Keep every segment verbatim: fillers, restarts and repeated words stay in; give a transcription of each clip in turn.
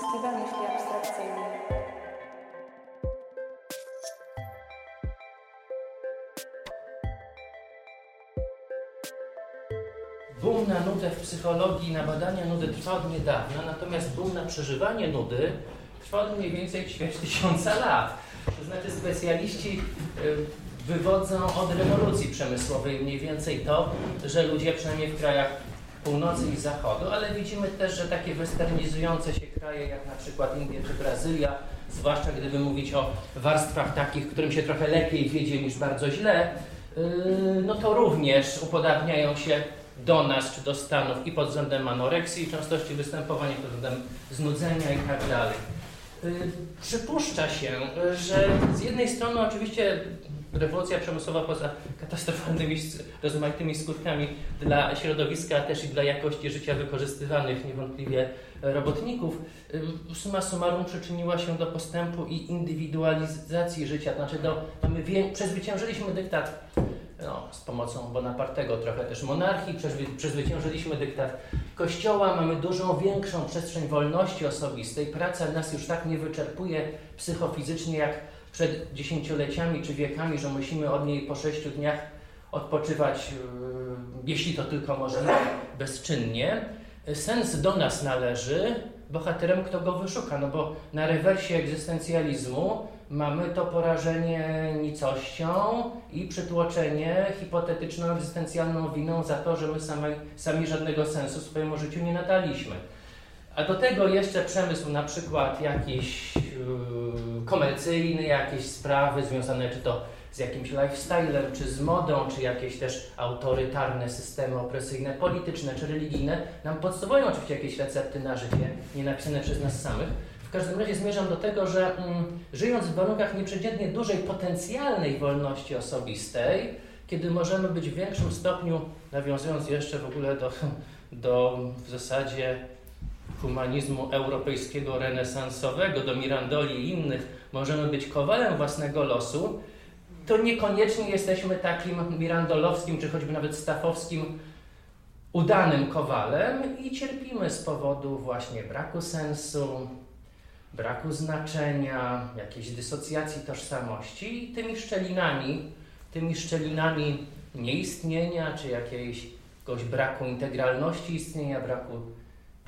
Festiwal Myśli Abstrakcyjnej. Boom na nudę w psychologii, na badania nudy trwa od niedawna, natomiast boom na przeżywanie nudy trwa od mniej więcej ćwierć tysiąca lat. To znaczy specjaliści wywodzą od rewolucji przemysłowej mniej więcej to, że ludzie, przynajmniej w krajach północy i zachodu, ale widzimy też, że takie westernizujące się kraje jak na przykład Indie czy Brazylia, zwłaszcza gdyby mówić o warstwach takich, którym się trochę lepiej wiedzie niż bardzo źle, no to również upodabniają się do nas czy do Stanów i pod względem anoreksji, częstości występowania, pod względem znudzenia i tak dalej. Przypuszcza się, że z jednej strony oczywiście rewolucja przemysłowa poza katastrofalnymi, rozmaitymi skutkami dla środowiska, a też i dla jakości życia wykorzystywanych niewątpliwie robotników, summa summarum przyczyniła się do postępu i indywidualizacji życia. To znaczy, do, my wie, przezwyciężyliśmy dyktat, no, z pomocą Bonapartego, trochę też monarchii, przezwyciężyliśmy dyktat Kościoła, mamy dużą, większą przestrzeń wolności osobistej, praca nas już tak nie wyczerpuje psychofizycznie jak przed dziesięcioleciami czy wiekami, że musimy od niej po sześciu dniach odpoczywać, jeśli to tylko możemy, bezczynnie. Sens do nas należy, bohaterem kto go wyszuka, no bo na rewersie egzystencjalizmu mamy to porażenie nicością i przytłoczenie hipotetyczną, egzystencjalną winą za to, że my sami, sami żadnego sensu swojemu życiu nie nadaliśmy. A do tego jeszcze przemysł na przykład jakiś yy, komercyjny, jakieś sprawy związane czy to z jakimś lifestylem, czy z modą, czy jakieś też autorytarne systemy opresyjne, polityczne czy religijne, nam podsuwają oczywiście jakieś recepty na życie, nie napisane przez nas samych. W każdym razie zmierzam do tego, że mm, żyjąc w warunkach nieprzedziennie dużej potencjalnej wolności osobistej, kiedy możemy być w większym stopniu, nawiązując jeszcze w ogóle do, do w zasadzie humanizmu europejskiego renesansowego, do Mirandoli i innych, możemy być kowalem własnego losu, to niekoniecznie jesteśmy takim mirandolowskim, czy choćby nawet staffowskim udanym kowalem i cierpimy z powodu właśnie braku sensu, braku znaczenia, jakiejś dysocjacji tożsamości i tymi szczelinami, tymi szczelinami nieistnienia, czy jakiegoś braku integralności istnienia, braku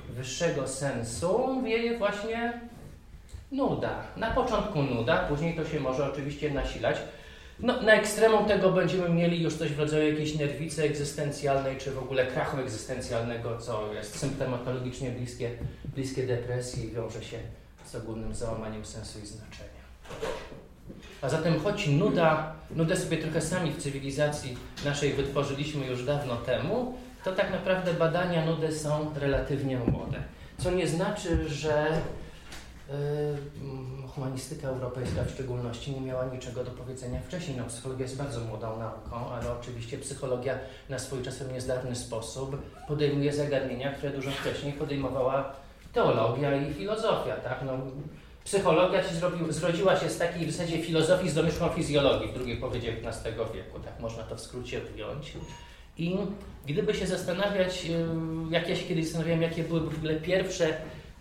wyższego sensu wieje właśnie nuda. Na początku nuda, później to się może oczywiście nasilać. No, na ekstremum tego będziemy mieli już coś w rodzaju jakiejś nerwicy egzystencjalnej, czy w ogóle krachu egzystencjalnego, co jest symptomatologicznie bliskie, bliskie depresji i wiąże się z ogólnym załamaniem sensu i znaczenia. A zatem choć nuda, nudę sobie trochę sami w cywilizacji naszej wytworzyliśmy już dawno temu, to tak naprawdę badania nudy są relatywnie młode. Co nie znaczy, że yy, humanistyka europejska w szczególności nie miała niczego do powiedzenia wcześniej. No, psychologia jest bardzo młodą nauką, ale oczywiście psychologia na swój czasem niezdarny sposób podejmuje zagadnienia, które dużo wcześniej podejmowała teologia i filozofia, tak? No, psychologia się zrobi, zrodziła się z takiej w zasadzie filozofii z domyślą fizjologii w drugiej połowie dziewiętnastego wieku, tak można to w skrócie ująć. I gdyby się zastanawiać, jak ja się kiedyś zastanawiałem, jakie były w ogóle pierwsze,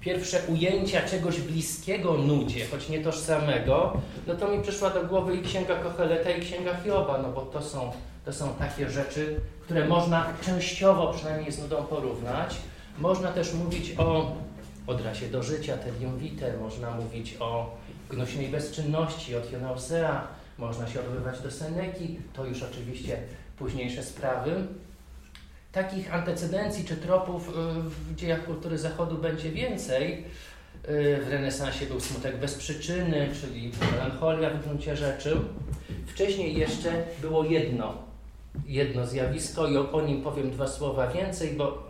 pierwsze ujęcia czegoś bliskiego nudzie, choć nie tożsamego, no to mi przyszła do głowy i Księga Koheleta, i Księga Hioba, no bo to są, to są takie rzeczy, które można częściowo przynajmniej z nudą porównać. Można też mówić o odrazie do życia, Tedium Vitae, można mówić o gnuśnej bezczynności, od Jonausea, można się odbywać do Seneki, to już oczywiście późniejsze sprawy. Takich antecedencji czy tropów w dziejach kultury zachodu będzie więcej. W renesansie był smutek bez przyczyny, czyli melancholia w gruncie rzeczy. Wcześniej jeszcze było jedno, jedno zjawisko i o, o nim powiem dwa słowa więcej, bo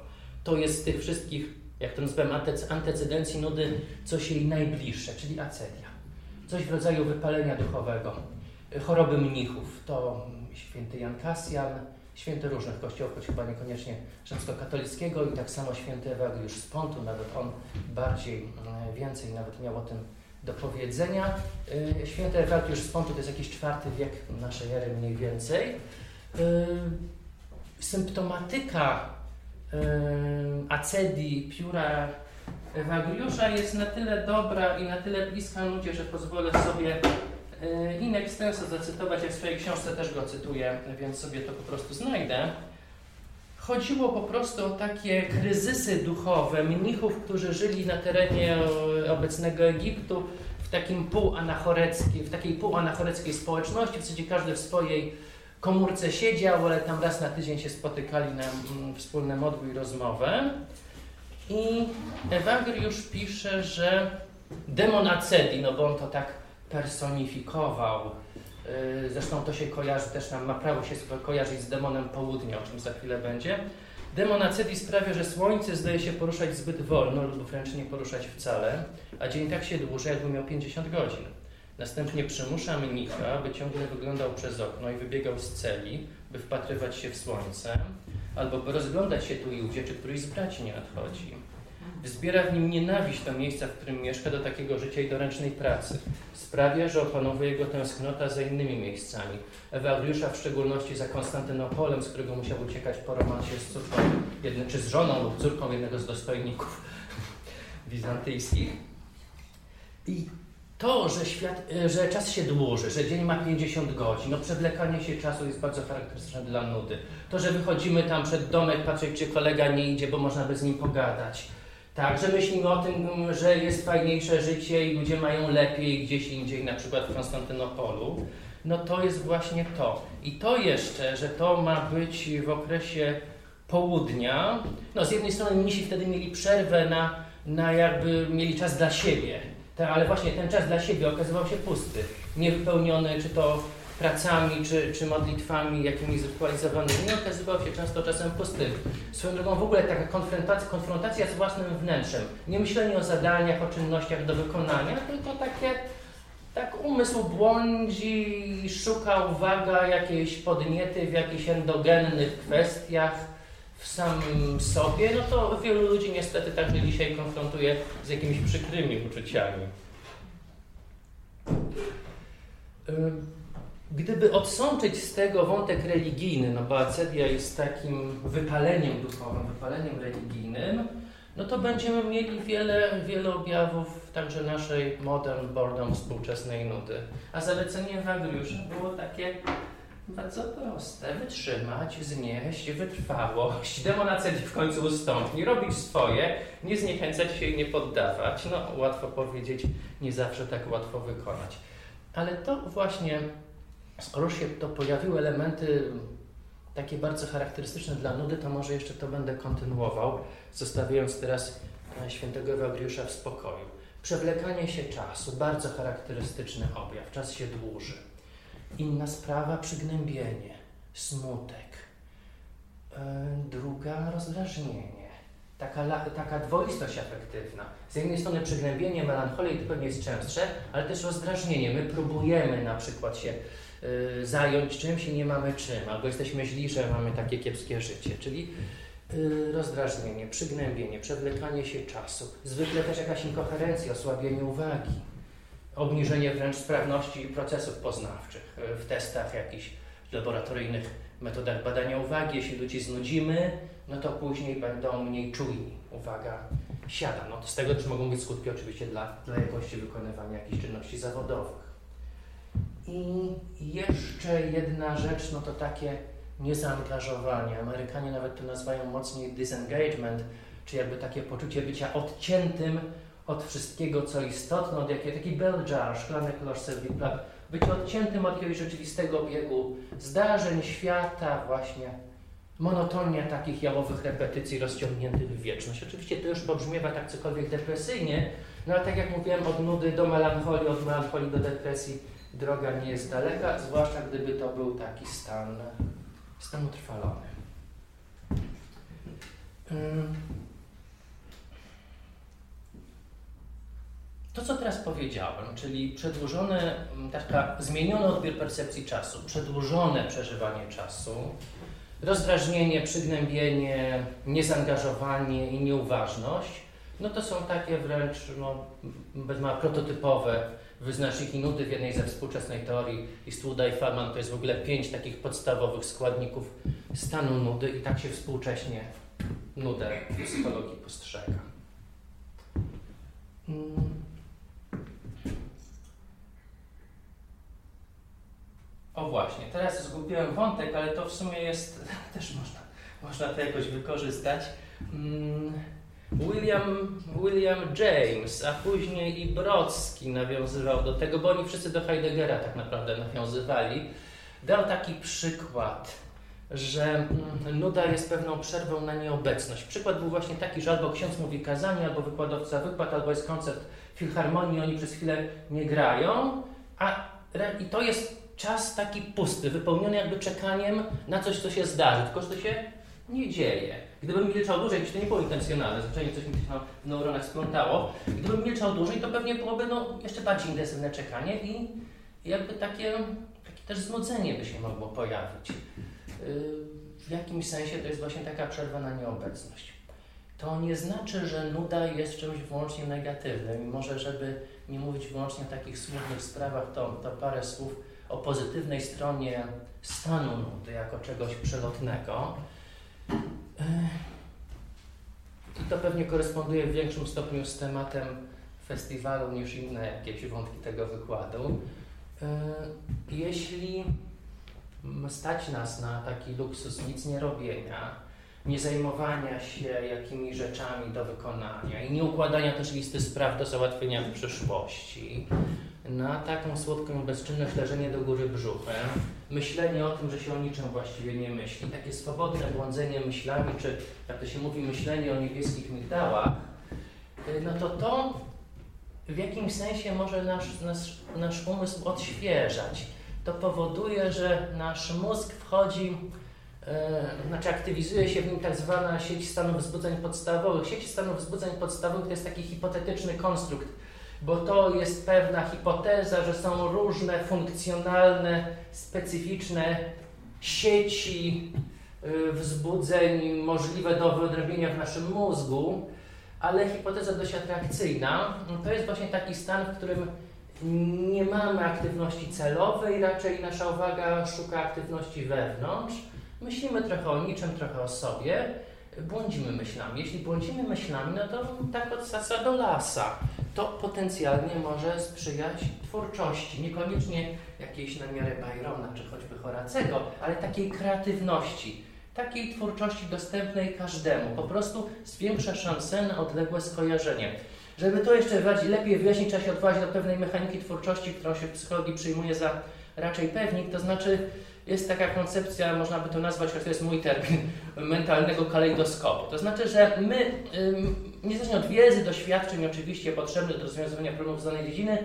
to jest z tych wszystkich, jak to nazywam, antecedencji nudy, coś jej najbliższe, czyli acedia. Coś w rodzaju wypalenia duchowego, choroby mnichów. To święty Jan Kasjan, święty różnych kościołów, choć chyba niekoniecznie rzymskokatolickiego i tak samo święty Ewagriusz z Pontu, nawet on bardziej, więcej nawet miał o tym do powiedzenia. Święty Ewagriusz z Pontu to jest jakiś czwarty wiek naszej ery mniej więcej. Symptomatyka acedii pióra Ewagriusza jest na tyle dobra i na tyle bliska ludzie, że pozwolę sobie in extenso zacytować, ja w swojej książce też go cytuję, więc sobie to po prostu znajdę. Chodziło po prostu o takie kryzysy duchowe mnichów, którzy żyli na terenie obecnego Egiptu w, takim półanachoreckiej, w takiej półanachoreckiej społeczności, w zasadzie każdy w swojej komórce siedział, ale tam raz na tydzień się spotykali na wspólne modły i rozmowę. I Ewagriusz pisze, że demon acedii, no bo on to tak personifikował, zresztą to się kojarzy też nam, ma prawo się kojarzyć z demonem południa, o czym za chwilę będzie. Demon acedii sprawia, że słońce zdaje się poruszać zbyt wolno lub wręcz nie poruszać wcale, a dzień tak się dłuży, jakby miał pięćdziesiąt godzin. Następnie przymusza mnicha, by ciągle wyglądał przez okno i wybiegał z celi, by wpatrywać się w słońce, albo by rozglądać się tu i ówdzie, czy któryś z braci nie nadchodzi. Wzbiera w nim nienawiść do miejsca, w którym mieszka, do takiego życia i doręcznej pracy. Sprawia, że opanowuje go tęsknota za innymi miejscami. Ewagriusza w szczególności za Konstantynopolem, z którego musiał uciekać po romansie z córką, jednym, czy z żoną lub córką jednego z dostojników bizantyjskich. I to, że, świat, że czas się dłuży, że dzień ma pięćdziesiąt godzin, no przewlekanie się czasu jest bardzo charakterystyczne dla nudy. To, że wychodzimy tam przed domek, patrzeć, czy kolega nie idzie, bo można by z nim pogadać. Tak, że myślimy o tym, że jest fajniejsze życie i ludzie mają lepiej gdzieś indziej, na przykład w Konstantynopolu. No to jest właśnie to. I to jeszcze, że to ma być w okresie południa. No z jednej strony mnisi wtedy mieli przerwę na, na jakby mieli czas dla siebie. Ta, ale właśnie ten czas dla siebie okazywał się pusty, niewypełniony czy to pracami, czy, czy modlitwami jakimiś zrytualizowanymi, okazywał się często czasem pustym. Swoją drogą w ogóle taka konfrontacja, konfrontacja z własnym wnętrzem, nie myślenie o zadaniach, o czynnościach do wykonania, tylko takie, tak umysł błądzi, szuka uwaga jakiejś podniety w jakichś endogennych kwestiach, w samym sobie, no to wielu ludzi niestety także dzisiaj konfrontuje z jakimiś przykrymi uczuciami. Gdyby odsączyć z tego wątek religijny, no bo acedia jest takim wypaleniem duchowym, wypaleniem religijnym, no to będziemy mieli wiele, wiele objawów także naszej modern boredom, współczesnej nudy. A zalecenie Ewagriusza było takie bardzo proste. Wytrzymać, znieść, wytrwałość. Demon acedii w końcu ustąpi, robić swoje, nie zniechęcać się i nie poddawać. No, łatwo powiedzieć, nie zawsze tak łatwo wykonać. Ale to właśnie, skoro się to pojawiły elementy takie bardzo charakterystyczne dla nudy, to może jeszcze to będę kontynuował, zostawiając teraz świętego Ewagriusza w spokoju. Przewlekanie się czasu, bardzo charakterystyczny objaw. Czas się dłuży. Inna sprawa, przygnębienie, smutek, yy, druga rozdrażnienie, taka, la, taka dwoistość afektywna. Z jednej strony przygnębienie, melancholia i to pewnie jest częstsze, ale też rozdrażnienie. My próbujemy na przykład się yy, zająć czymś i nie mamy czym, albo jesteśmy źli, że mamy takie kiepskie życie, czyli yy, rozdrażnienie, przygnębienie, przewlekanie się czasu, zwykle też jakaś inkoherencja, osłabienie uwagi. Obniżenie wręcz sprawności procesów poznawczych w testach jakichś laboratoryjnych, metodach badania uwagi. Jeśli ludzi znudzimy, no to później będą mniej czujni. Uwaga siada. No to z tego też mogą być skutki oczywiście dla, dla jakości wykonywania jakichś czynności zawodowych. I jeszcze jedna rzecz, no to takie niezaangażowanie. Amerykanie nawet to nazywają mocniej disengagement, czy jakby takie poczucie bycia odciętym od wszystkiego, co istotne, od jakiego, taki bell jar, szklany kloszce, być odciętym od jakiegoś rzeczywistego biegu zdarzeń, świata, właśnie monotonia takich jałowych repetycji rozciągniętych w wieczność. Oczywiście to już pobrzmiewa tak cokolwiek depresyjnie, no ale tak jak mówiłem, od nudy do melancholii, od melancholii do depresji droga nie jest daleka, zwłaszcza gdyby to był taki stan, stan utrwalony. Hmm. To, co teraz powiedziałem, czyli przedłużone, taka zmieniony odbiór percepcji czasu, przedłużone przeżywanie czasu, rozdrażnienie, przygnębienie, niezaangażowanie i nieuważność, no to są takie wręcz no, bez mała prototypowe wyznaczniki nudy w jednej ze współczesnej teorii i Studa i Feynman, to jest w ogóle pięć takich podstawowych składników stanu nudy i tak się współcześnie nudę w psychologii postrzega. O właśnie, teraz zgubiłem wątek, ale to w sumie jest, też można, można to jakoś wykorzystać. William, William James, a później i Brodsky nawiązywał do tego, bo oni wszyscy do Heideggera tak naprawdę nawiązywali. Dał taki przykład, że nuda jest pewną przerwą na nieobecność. Przykład był właśnie taki, że albo ksiądz mówi kazanie, albo wykładowca wykład, albo jest koncert filharmonii, oni przez chwilę nie grają, a i to jest czas taki pusty, wypełniony jakby czekaniem na coś, co się zdarzy, tylko że to się nie dzieje. Gdybym milczał dłużej, to nie było intencjonalne, zwyczajnie coś mi się tam w neuronach splątało, gdybym milczał dłużej, to pewnie byłoby no, jeszcze bardziej intensywne czekanie i jakby takie, takie też znudzenie by się mogło pojawić. W jakimś sensie to jest właśnie taka przerwa na nieobecność. To nie znaczy, że nuda jest czymś wyłącznie negatywnym. Może, żeby nie mówić wyłącznie o takich smutnych sprawach, to, to parę słów o pozytywnej stronie stanu nudy jako czegoś przelotnego. I to pewnie koresponduje w większym stopniu z tematem festiwalu niż inne jakieś wątki tego wykładu. Jeśli stać nas na taki luksus nic nie robienia, nie zajmowania się jakimiś rzeczami do wykonania i nie układania też listy spraw do załatwienia w przyszłości, na taką słodką bezczynność, leżenie do góry brzuchem, myślenie o tym, że się o niczym właściwie nie myśli, takie swobodne błądzenie myślami, czy jak to się mówi, myślenie o niebieskich migdałach, no to to w jakimś sensie może nasz, nasz, nasz umysł odświeżać. To powoduje, że nasz mózg wchodzi, yy, znaczy aktywizuje się w nim tak zwana sieć stanów wzbudzeń podstawowych. Sieć stanów wzbudzeń podstawowych to jest taki hipotetyczny konstrukt, bo to jest pewna hipoteza, że są różne funkcjonalne, specyficzne sieci yy, wzbudzeń możliwe do wyodrębnienia w naszym mózgu, ale hipoteza dość atrakcyjna. To jest właśnie taki stan, w którym nie mamy aktywności celowej, raczej nasza uwaga szuka aktywności wewnątrz. Myślimy trochę o niczym, trochę o sobie, błądzimy myślami. Jeśli błądzimy myślami, no to tak od sasa do lasa. To potencjalnie może sprzyjać twórczości, niekoniecznie jakiejś na miarę Byrona czy choćby Horacego, ale takiej kreatywności, takiej twórczości dostępnej każdemu. Po prostu zwiększa szansę na odległe skojarzenie. Żeby to jeszcze bardziej lepiej wyjaśnić, trzeba się odwołać do pewnej mechaniki twórczości, którą się w psychologii przyjmuje za raczej pewnik, to znaczy jest taka koncepcja, można by to nazwać, choć to jest mój termin, mentalnego kalejdoskopu. To znaczy, że my, niezależnie od wiedzy, doświadczeń oczywiście potrzebnych do rozwiązywania problemów z danej dziedziny,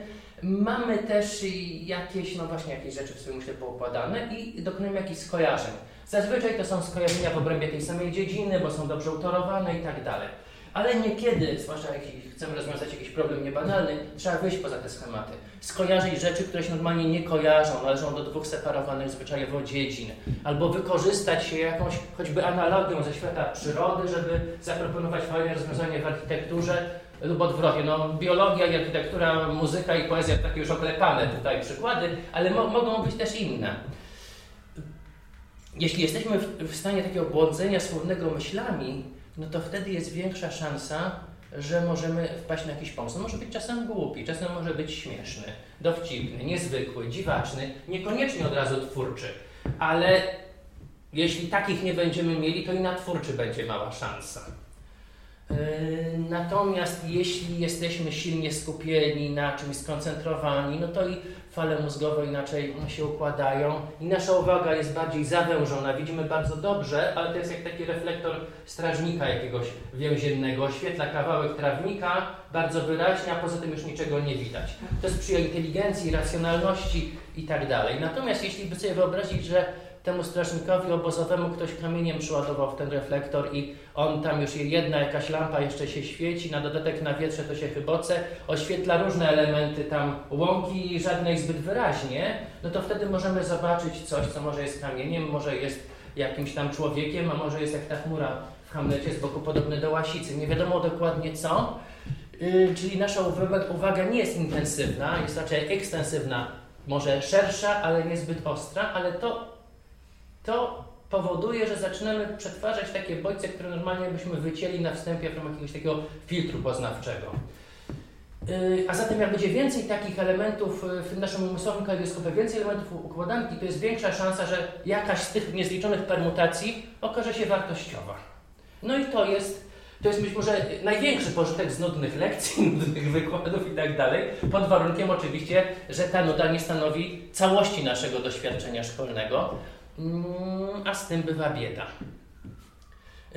mamy też jakieś, no właśnie jakieś rzeczy w sobie myślę poukładane i dokonujemy jakichś skojarzeń. Zazwyczaj to są skojarzenia w obrębie tej samej dziedziny, bo są dobrze utorowane i tak dalej. Ale niekiedy, zwłaszcza jeśli chcemy rozwiązać jakiś problem niebanalny, trzeba wyjść poza te schematy. Skojarzyć rzeczy, które się normalnie nie kojarzą, należą do dwóch separowanych zwyczajowo dziedzin. Albo wykorzystać się jakąś choćby analogią ze świata przyrody, żeby zaproponować fajne rozwiązanie w architekturze lub odwrotnie. No, biologia i architektura, muzyka i poezja to takie już oklepane tutaj przykłady, ale mo- mogą być też inne. Jeśli jesteśmy w, w stanie takiego błądzenia słownego myślami, no to wtedy jest większa szansa, że możemy wpaść na jakiś pomysł. Może być czasem głupi, czasem może być śmieszny, dowcipny, niezwykły, dziwaczny, niekoniecznie od razu twórczy, ale jeśli takich nie będziemy mieli, to i na twórczy będzie mała szansa. Yy, natomiast jeśli jesteśmy silnie skupieni na czymś, skoncentrowani, no to i fale mózgowe inaczej się układają i nasza uwaga jest bardziej zawężona. Widzimy bardzo dobrze, ale to jest jak taki reflektor strażnika jakiegoś więziennego. Oświetla kawałek trawnika bardzo wyraźnie, a poza tym już niczego nie widać. To sprzyja inteligencji, racjonalności i tak dalej. Natomiast jeśli by sobie wyobrazić, że temu strażnikowi obozowemu ktoś kamieniem przyładował w ten reflektor i on tam już jedna jakaś lampa jeszcze się świeci, na dodatek na wietrze to się chyboce, oświetla różne elementy tam łąki i żadnej zbyt wyraźnie, no to wtedy możemy zobaczyć coś, co może jest kamieniem, może jest jakimś tam człowiekiem, a może jest jak ta chmura w Hamlecie z boku podobny do łasicy, nie wiadomo dokładnie co, yy, czyli nasza uwaga nie jest intensywna, jest raczej ekstensywna, może szersza, ale niezbyt ostra, ale to to powoduje, że zaczynamy przetwarzać takie bodźce, które normalnie byśmy wycięli na wstępie w ramach jakiegoś takiego filtru poznawczego. A zatem jak będzie więcej takich elementów w tym naszym umysłowym kalejdoskopie, więcej elementów układanki, to jest większa szansa, że jakaś z tych niezliczonych permutacji okaże się wartościowa. No i to jest, to jest być może największy pożytek z nudnych lekcji, nudnych wykładów i tak dalej, pod warunkiem oczywiście, że ta nuda nie stanowi całości naszego doświadczenia szkolnego, a z tym bywa bieda.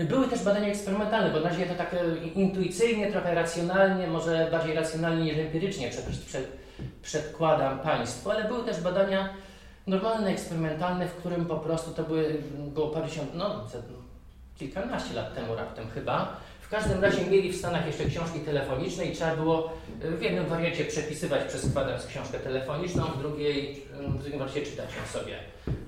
Były też badania eksperymentalne, bo na razie to tak intuicyjnie, trochę racjonalnie, może bardziej racjonalnie niż empirycznie przedkładam Państwu, ale były też badania normalne, eksperymentalne, w którym po prostu to były, było parędziesiąt, no kilkanaście lat temu raptem chyba. W każdym razie mieli w Stanach jeszcze książki telefoniczne i trzeba było w jednym wariancie przepisywać przez kwadrans książkę telefoniczną, w, drugiej, w drugim wariancie czytać sobie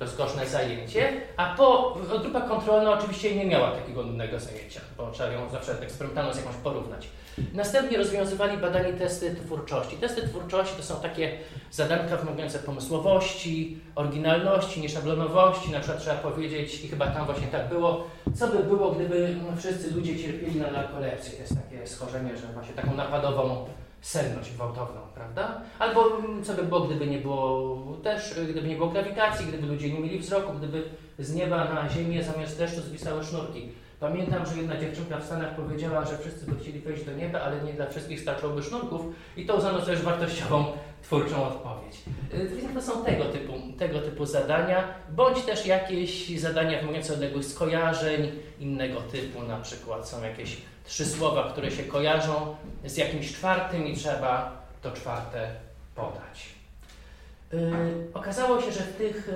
rozkoszne zajęcie, a po grupa kontrolna oczywiście nie miała takiego nudnego zajęcia, bo trzeba ją zawsze eksperymentalną z jakąś porównać. Następnie rozwiązywali badani testy twórczości. Testy twórczości to są takie zadanka wymagające pomysłowości, oryginalności, nieszablonowości, na przykład trzeba powiedzieć, i chyba tam właśnie tak było, co by było, gdyby wszyscy ludzie cierpieli na narkolepsję. To jest takie schorzenie, że właśnie taką napadową senność gwałtowną, prawda? Albo co by było, gdyby nie było też, gdyby nie było grawitacji, gdyby ludzie nie mieli wzroku, gdyby z nieba na ziemię zamiast deszczu zwisały sznurki. Pamiętam, że jedna dziewczynka w Stanach powiedziała, że wszyscy by chcieli wejść do nieba, ale nie dla wszystkich starczyłoby sznurków i to uznano też wartościową, twórczą odpowiedź. Więc to są tego typu, tego typu zadania, bądź też jakieś zadania wymagające odległych skojarzeń innego typu, na przykład są jakieś trzy słowa, które się kojarzą z jakimś czwartym i trzeba to czwarte podać. Okazało się, że w tych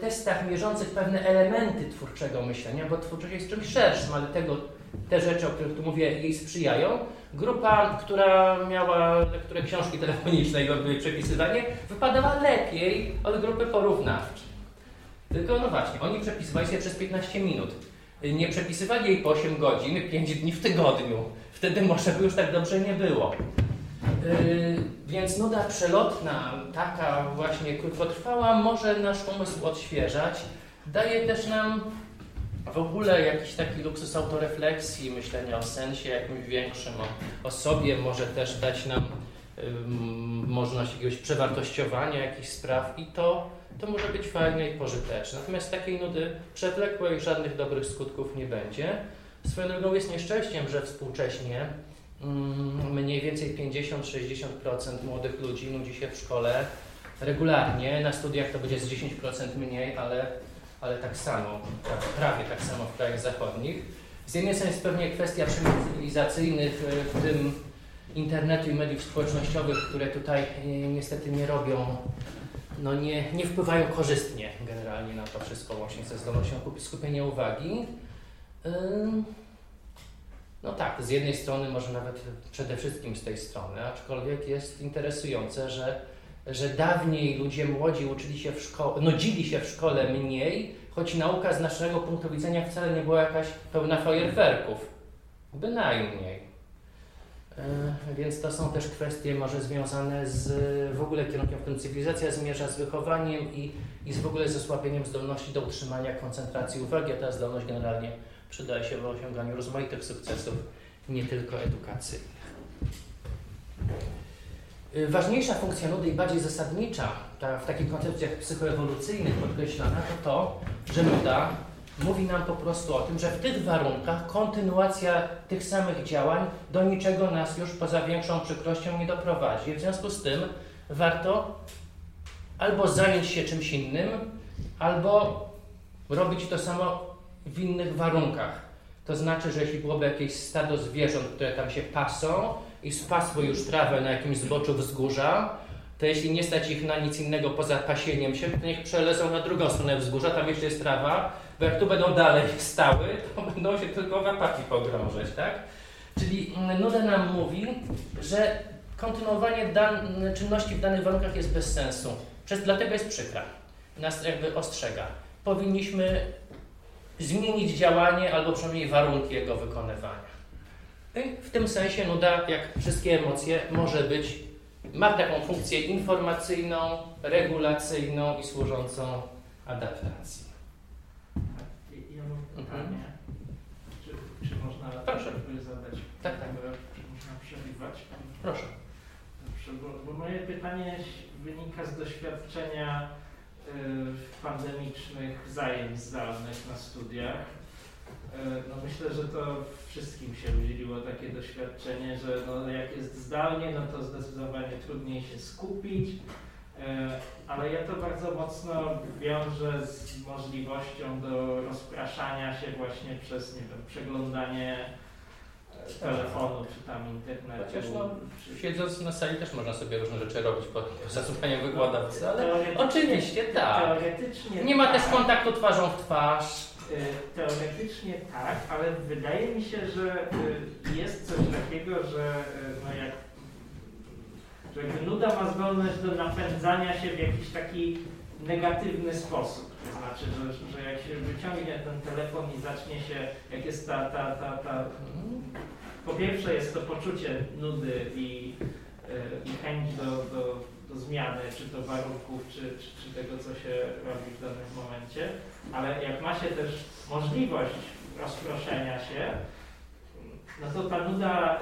testach mierzących pewne elementy twórczego myślenia, bo twórczość jest czymś szerszym, ale tego, te rzeczy, o których tu mówię, jej sprzyjają, grupa, która miała lekturę książki telefonicznej, były przepisywanie, wypadała lepiej od grupy porównawczej. Tylko no właśnie, oni przepisywali się przez piętnaście minut. Nie przepisywali jej po osiem godzin, pięć dni w tygodniu. Wtedy może by już tak dobrze nie było. Yy, więc nuda przelotna, taka właśnie krótkotrwała, może nasz umysł odświeżać. Daje też nam w ogóle jakiś taki luksus autorefleksji, myślenia o sensie jakimś większym, o, o sobie. Może też dać nam yy, możliwość jakiegoś przewartościowania jakichś spraw i to, to może być fajne i pożyteczne. Natomiast takiej nudy przewlekłej żadnych dobrych skutków nie będzie. Swoją drogą jest nieszczęściem, że współcześnie mniej więcej pięćdziesiąt do sześćdziesięciu procent młodych ludzi nudzi się w szkole regularnie. Na studiach to będzie z dziesięć procent mniej, ale, ale tak samo, prawie tak samo w krajach zachodnich. Z jednej strony jest pewnie kwestia przemian cywilizacyjnych, w tym internetu i mediów społecznościowych, które tutaj niestety nie robią, no nie, nie wpływają korzystnie generalnie na to wszystko, właśnie ze zdolnością skupienia uwagi. Yy. No tak, z jednej strony, może nawet przede wszystkim z tej strony, aczkolwiek jest interesujące, że, że dawniej ludzie młodzi uczyli się w szkole, nudzili się w szkole mniej, choć nauka z naszego punktu widzenia wcale nie była jakaś pełna fajerwerków. Bynajmniej. Yy, więc to są też kwestie może związane z w ogóle kierunkiem, w którym cywilizacja zmierza, z wychowaniem i, i z w ogóle z osłabieniem zdolności do utrzymania koncentracji uwagi, a ta zdolność generalnie przydaje się w osiąganiu rozmaitych sukcesów, nie tylko edukacyjnych. Ważniejsza funkcja nudy i bardziej zasadnicza, ta w takich koncepcjach psychoewolucyjnych podkreślana, to to, że nuda mówi nam po prostu o tym, że w tych warunkach kontynuacja tych samych działań do niczego nas już poza większą przykrością nie doprowadzi. W związku z tym warto albo zająć się czymś innym, albo robić to samo w innych warunkach. To znaczy, że jeśli byłoby jakieś stado zwierząt, które tam się pasą i spasły już trawę na jakimś zboczu wzgórza, to jeśli nie stać ich na nic innego poza pasieniem się, to niech przelezą na drugą stronę wzgórza, tam jeszcze jest trawa, bo jak tu będą dalej stały, to będą się tylko w apatii pogrążać, tak? Czyli nuda nam mówi, że kontynuowanie dan- czynności w danych warunkach jest bez sensu. Przez, dlatego jest przykra. Nas jakby ostrzega. Powinniśmy zmienić działanie albo przynajmniej warunki jego wykonywania. I w tym sensie nuda, jak wszystkie emocje, może być, ma taką funkcję informacyjną, regulacyjną i służącą adaptacji. Ja mam pytanie, mhm. czy, czy można... Proszę. Zadać? Tak, tak. Czy można przerywać? Proszę. bo, bo moje pytanie wynika z doświadczenia y, pandemicznych zajęć zdalnych na studiach. Y, no myślę, że to wszystkim się udzieliło takie doświadczenie, że no, jak jest zdalnie, no to zdecydowanie trudniej się skupić. Ale ja to bardzo mocno wiążę z możliwością do rozpraszania się właśnie przez, nie wiem, przeglądanie telefonu czy tam internetu. Chociaż no, siedząc na sali też można sobie różne rzeczy robić po zasłuchaniu wykładowcy, ale oczywiście tak. Teoretycznie nie ma tak. Też kontaktu twarzą w twarz. Teoretycznie tak, ale wydaje mi się, że jest coś takiego, że no jak że nuda ma zdolność do napędzania się w jakiś taki negatywny sposób. To znaczy, że, że jak się wyciągnie ten telefon i zacznie się, jak jest ta, ta, ta, ta... Po pierwsze jest to poczucie nudy i, i chęć do, do, do zmiany, czy to warunków, czy, czy, czy tego, co się robi w danym momencie. Ale jak ma się też możliwość rozproszenia się, no to ta nuda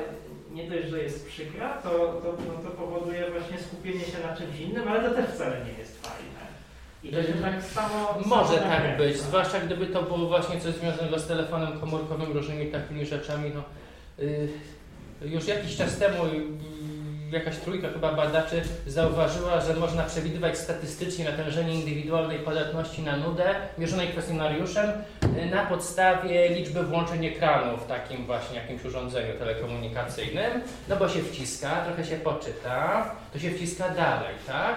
nie dość, że jest przykra, to, to, no to powoduje właśnie skupienie się na czymś innym, ale to też wcale nie jest fajne. I to się tak samo... Może tak ręce. być, zwłaszcza gdyby to było właśnie coś związanego z telefonem komórkowym, różnymi takimi rzeczami. No, yy, już jakiś czas temu yy, jakaś trójka chyba badaczy zauważyła, że można przewidywać statystycznie natężenie indywidualnej podatności na nudę, mierzonej kwestionariuszem, na podstawie liczby włączeń ekranu w takim właśnie jakimś urządzeniu telekomunikacyjnym, no bo się wciska, trochę się poczyta, to się wciska dalej, tak?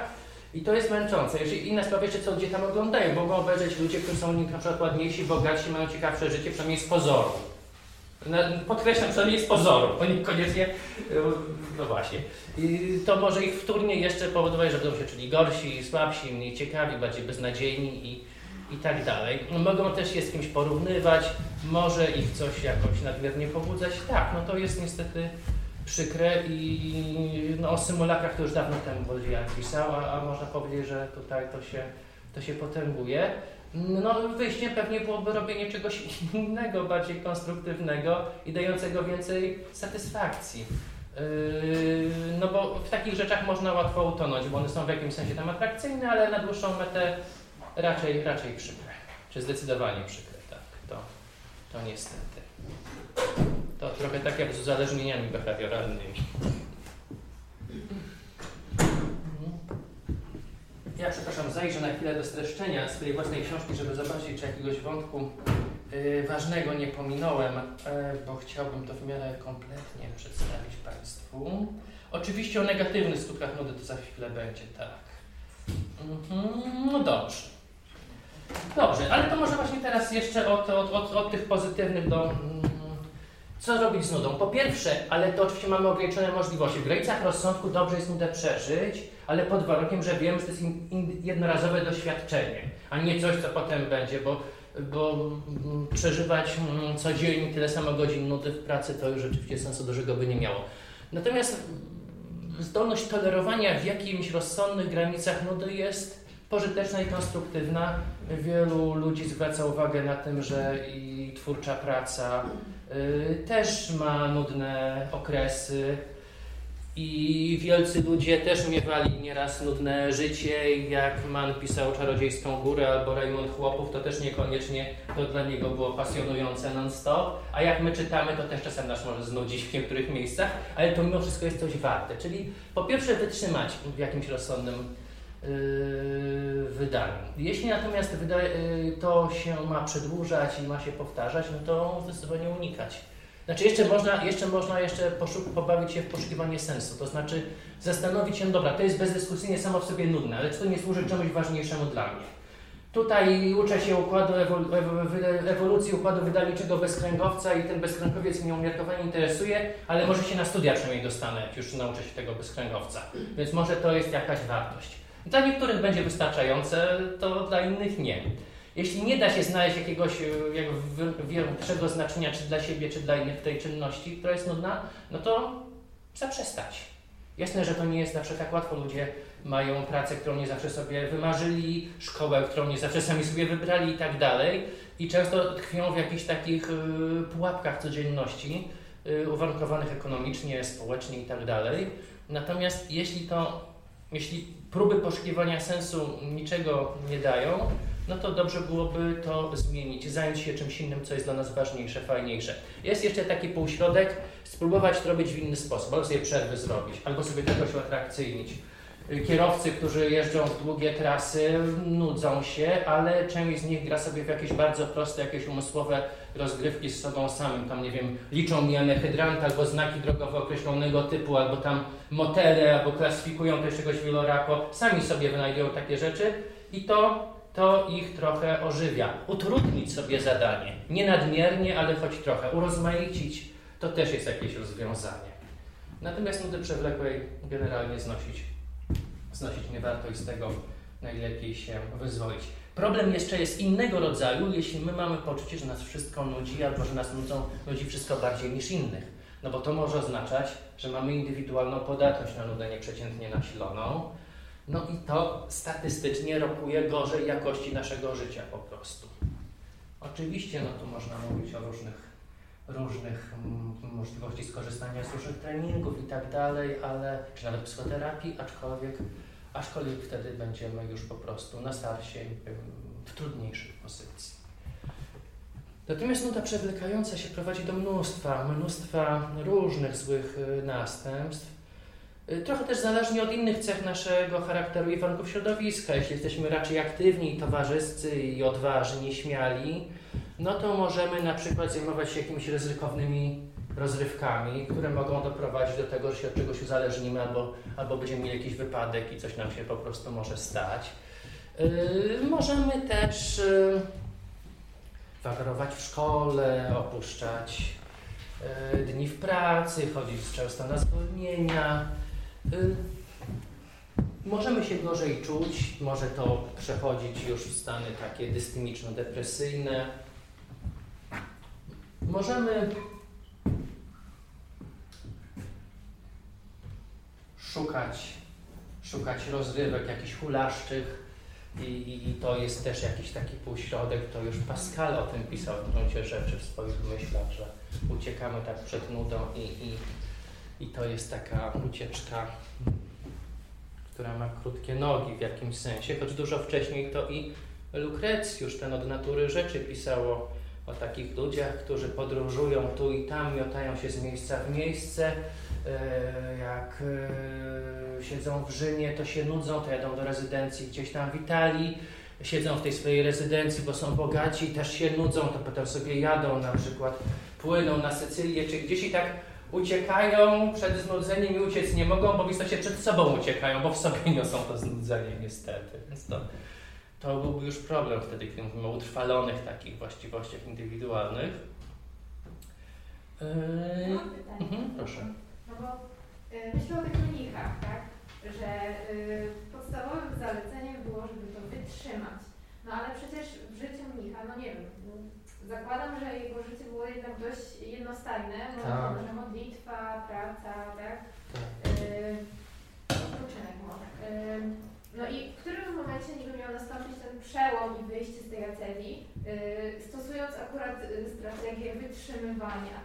I to jest męczące. Jeżeli inna sprawa jeszcze, co ludzie tam oglądają, mogą obejrzeć ludzie, którzy są na przykład ładniejsi, bogatsi, mają ciekawsze życie, przynajmniej z pozoru. No, podkreślam, przynajmniej z pozoru, bo niekoniecznie, no właśnie. I to może ich wtórnie jeszcze powodować, że będą się czyli gorsi, słabsi, mniej ciekawi, bardziej beznadziejni i i tak dalej. Mogą też się z kimś porównywać, może ich coś jakoś nadmiernie pobudzać. Tak, no to jest niestety przykre i no, o symulakrach to już dawno temu Baudelaire pisała, a można powiedzieć, że tutaj to się, to się potęguje. No wyjście pewnie byłoby robienie czegoś innego, bardziej konstruktywnego i dającego więcej satysfakcji. No bo w takich rzeczach można łatwo utonąć, bo one są w jakimś sensie tam atrakcyjne, ale na dłuższą metę Raczej, raczej przykre, czy zdecydowanie przykre, tak, to, to niestety. To trochę tak jak z uzależnieniami behawioralnymi. Ja, przepraszam, zajrzę na chwilę do streszczenia swojej własnej książki, żeby zobaczyć, czy jakiegoś wątku yy, ważnego nie pominąłem, yy, bo chciałbym to w miarę kompletnie przedstawić Państwu. Oczywiście o negatywnych skutkach nudy to za chwilę będzie, tak. No dobrze. Dobrze, ale to może właśnie teraz jeszcze od, od, od, od tych pozytywnych do... Co robić z nudą? Po pierwsze, ale to oczywiście mamy ograniczone możliwości. W granicach rozsądku dobrze jest nudę przeżyć, ale pod warunkiem, że wiem, że to jest in, in, jednorazowe doświadczenie, a nie coś, co potem będzie, bo, bo przeżywać codziennie tyle samo godzin nudy w pracy to już rzeczywiście sensu dużego by nie miało. Natomiast zdolność tolerowania w jakimś rozsądnych granicach nudy jest pożyteczna i konstruktywna. Wielu ludzi zwraca uwagę na tym, że i twórcza praca y, też ma nudne okresy i wielcy ludzie też miewali nieraz nudne życie. Jak Mann pisał Czarodziejską Górę albo Raymond Chłopów, to też niekoniecznie to dla niego było pasjonujące non-stop, a jak my czytamy, to też czasem nas może znudzić w niektórych miejscach, ale to mimo wszystko jest coś warte, czyli po pierwsze wytrzymać w jakimś rozsądnym yy, wydaniu. Jeśli natomiast wyda- yy, to się ma przedłużać i ma się powtarzać, no to zdecydowanie unikać. Znaczy jeszcze można jeszcze, można jeszcze poszuk- pobawić się w poszukiwanie sensu, to znaczy zastanowić się, dobra, to jest bezdyskusyjnie samo w sobie nudne, ale czy to nie służy czemuś ważniejszemu dla mnie? Tutaj uczę się układu ewolu- ew- ewolucji układu wydalniczego bezkręgowca i ten bezkręgowiec mnie umiarkowanie interesuje, ale może się na studia przynajmniej dostanę, jak już nauczę się tego bezkręgowca, więc może to jest jakaś wartość. Dla niektórych będzie wystarczające, to dla innych nie. Jeśli nie da się znaleźć jakiegoś większego znaczenia, czy dla siebie, czy dla innych w tej czynności, która jest nudna, no to zaprzestać. Jasne, że to nie jest zawsze tak łatwo. Ludzie mają pracę, którą nie zawsze sobie wymarzyli, szkołę, którą nie zawsze sami sobie wybrali i tak dalej. I często tkwią w jakichś takich pułapkach codzienności, uwarunkowanych ekonomicznie, społecznie i tak dalej. Natomiast jeśli to, jeśli próby poszukiwania sensu niczego nie dają, no to dobrze byłoby to zmienić, zająć się czymś innym, co jest dla nas ważniejsze, fajniejsze. Jest jeszcze taki półśrodek, spróbować to robić w inny sposób, albo sobie przerwy zrobić, albo sobie czegoś atrakcyjnić. Kierowcy, którzy jeżdżą w długie trasy, nudzą się, ale część z nich gra sobie w jakieś bardzo proste, jakieś umysłowe rozgrywki z sobą samym. Tam, nie wiem, liczą mijane hydrant, albo znaki drogowe określonego typu, albo tam motele, albo klasyfikują też czegoś wielorako. Sami sobie wynajdują takie rzeczy i to, to ich trochę ożywia. Utrudnić sobie zadanie. Nie nadmiernie, ale choć trochę. Urozmaicić. To też jest jakieś rozwiązanie. Natomiast nudy przewlekłej generalnie znosić. Znosić nie warto i z tego najlepiej się wyzwolić. Problem jeszcze jest innego rodzaju, jeśli my mamy poczucie, że nas wszystko nudzi, albo że nas nudzą, nudzi wszystko bardziej niż innych. No bo to może oznaczać, że mamy indywidualną podatność na nudę nieprzeciętnie nasiloną. No i to statystycznie rokuje gorzej jakości naszego życia po prostu. Oczywiście, no tu można mówić o różnych, różnych możliwości skorzystania z różnych treningów i tak dalej, ale, czy nawet psychoterapii, aczkolwiek, aczkolwiek wtedy będziemy już po prostu na starcie w trudniejszej pozycji. Natomiast nuda przewlekająca się prowadzi do mnóstwa, mnóstwa różnych złych następstw. Trochę też zależnie od innych cech naszego charakteru i warunków środowiska. Jeśli jesteśmy raczej aktywni, towarzyscy i odważni, śmiali, no to możemy na przykład zajmować się jakimiś ryzykownymi rozrywkami, które mogą doprowadzić do tego, że się od czegoś uzależnimy albo, albo będziemy mieli jakiś wypadek i coś nam się po prostu może stać. Yy, możemy też yy, wagarować w szkole, opuszczać yy, dni w pracy, chodzić często na zwolnienia. Yy, Możemy się gorzej czuć, może to przechodzić już w stany takie dystymiczno-depresyjne. Możemy szukać, szukać rozrywek jakichś hulaszczych i, i, i to jest też jakiś taki półśrodek, to już Pascal o tym pisał w gruncie rzeczy w swoich myślach, że uciekamy tak przed nudą i, i, i to jest taka ucieczka, która ma krótkie nogi w jakimś sensie, choć dużo wcześniej to i Lukrecjusz, ten od natury rzeczy, pisał o, o takich ludziach, którzy podróżują tu i tam, miotają się z miejsca w miejsce, yy, jak yy, siedzą w Rzymie, to się nudzą, to jadą do rezydencji gdzieś tam w Italii, siedzą w tej swojej rezydencji, bo są bogaci, też się nudzą, to potem sobie jadą, na przykład płyną na Sycylię czy gdzieś i tak uciekają przed znudzeniem i uciec nie mogą, bo w istocie przed sobą uciekają, bo w sobie niosą to znudzenie niestety. Więc to, to byłby już problem wtedy, kiedy mówimy o utrwalonych takich właściwościach indywidualnych. Yy... Mam pytanie. Mhm, proszę. No bo y, myślę o tych mnichach, tak? Że y, podstawowym zaleceniem było, żeby to wytrzymać. No ale przecież w życiu mnicha, no nie wiem, zakładam, że jego życie było jednak dość jednostajne, bo tak. Może modlitwa, praca, tak? tak. Yy, odpoczynek może. Yy, no i w którym momencie niby miał nastąpić ten przełom i wyjście z tej acedii, yy, stosując akurat strategię wytrzymywania?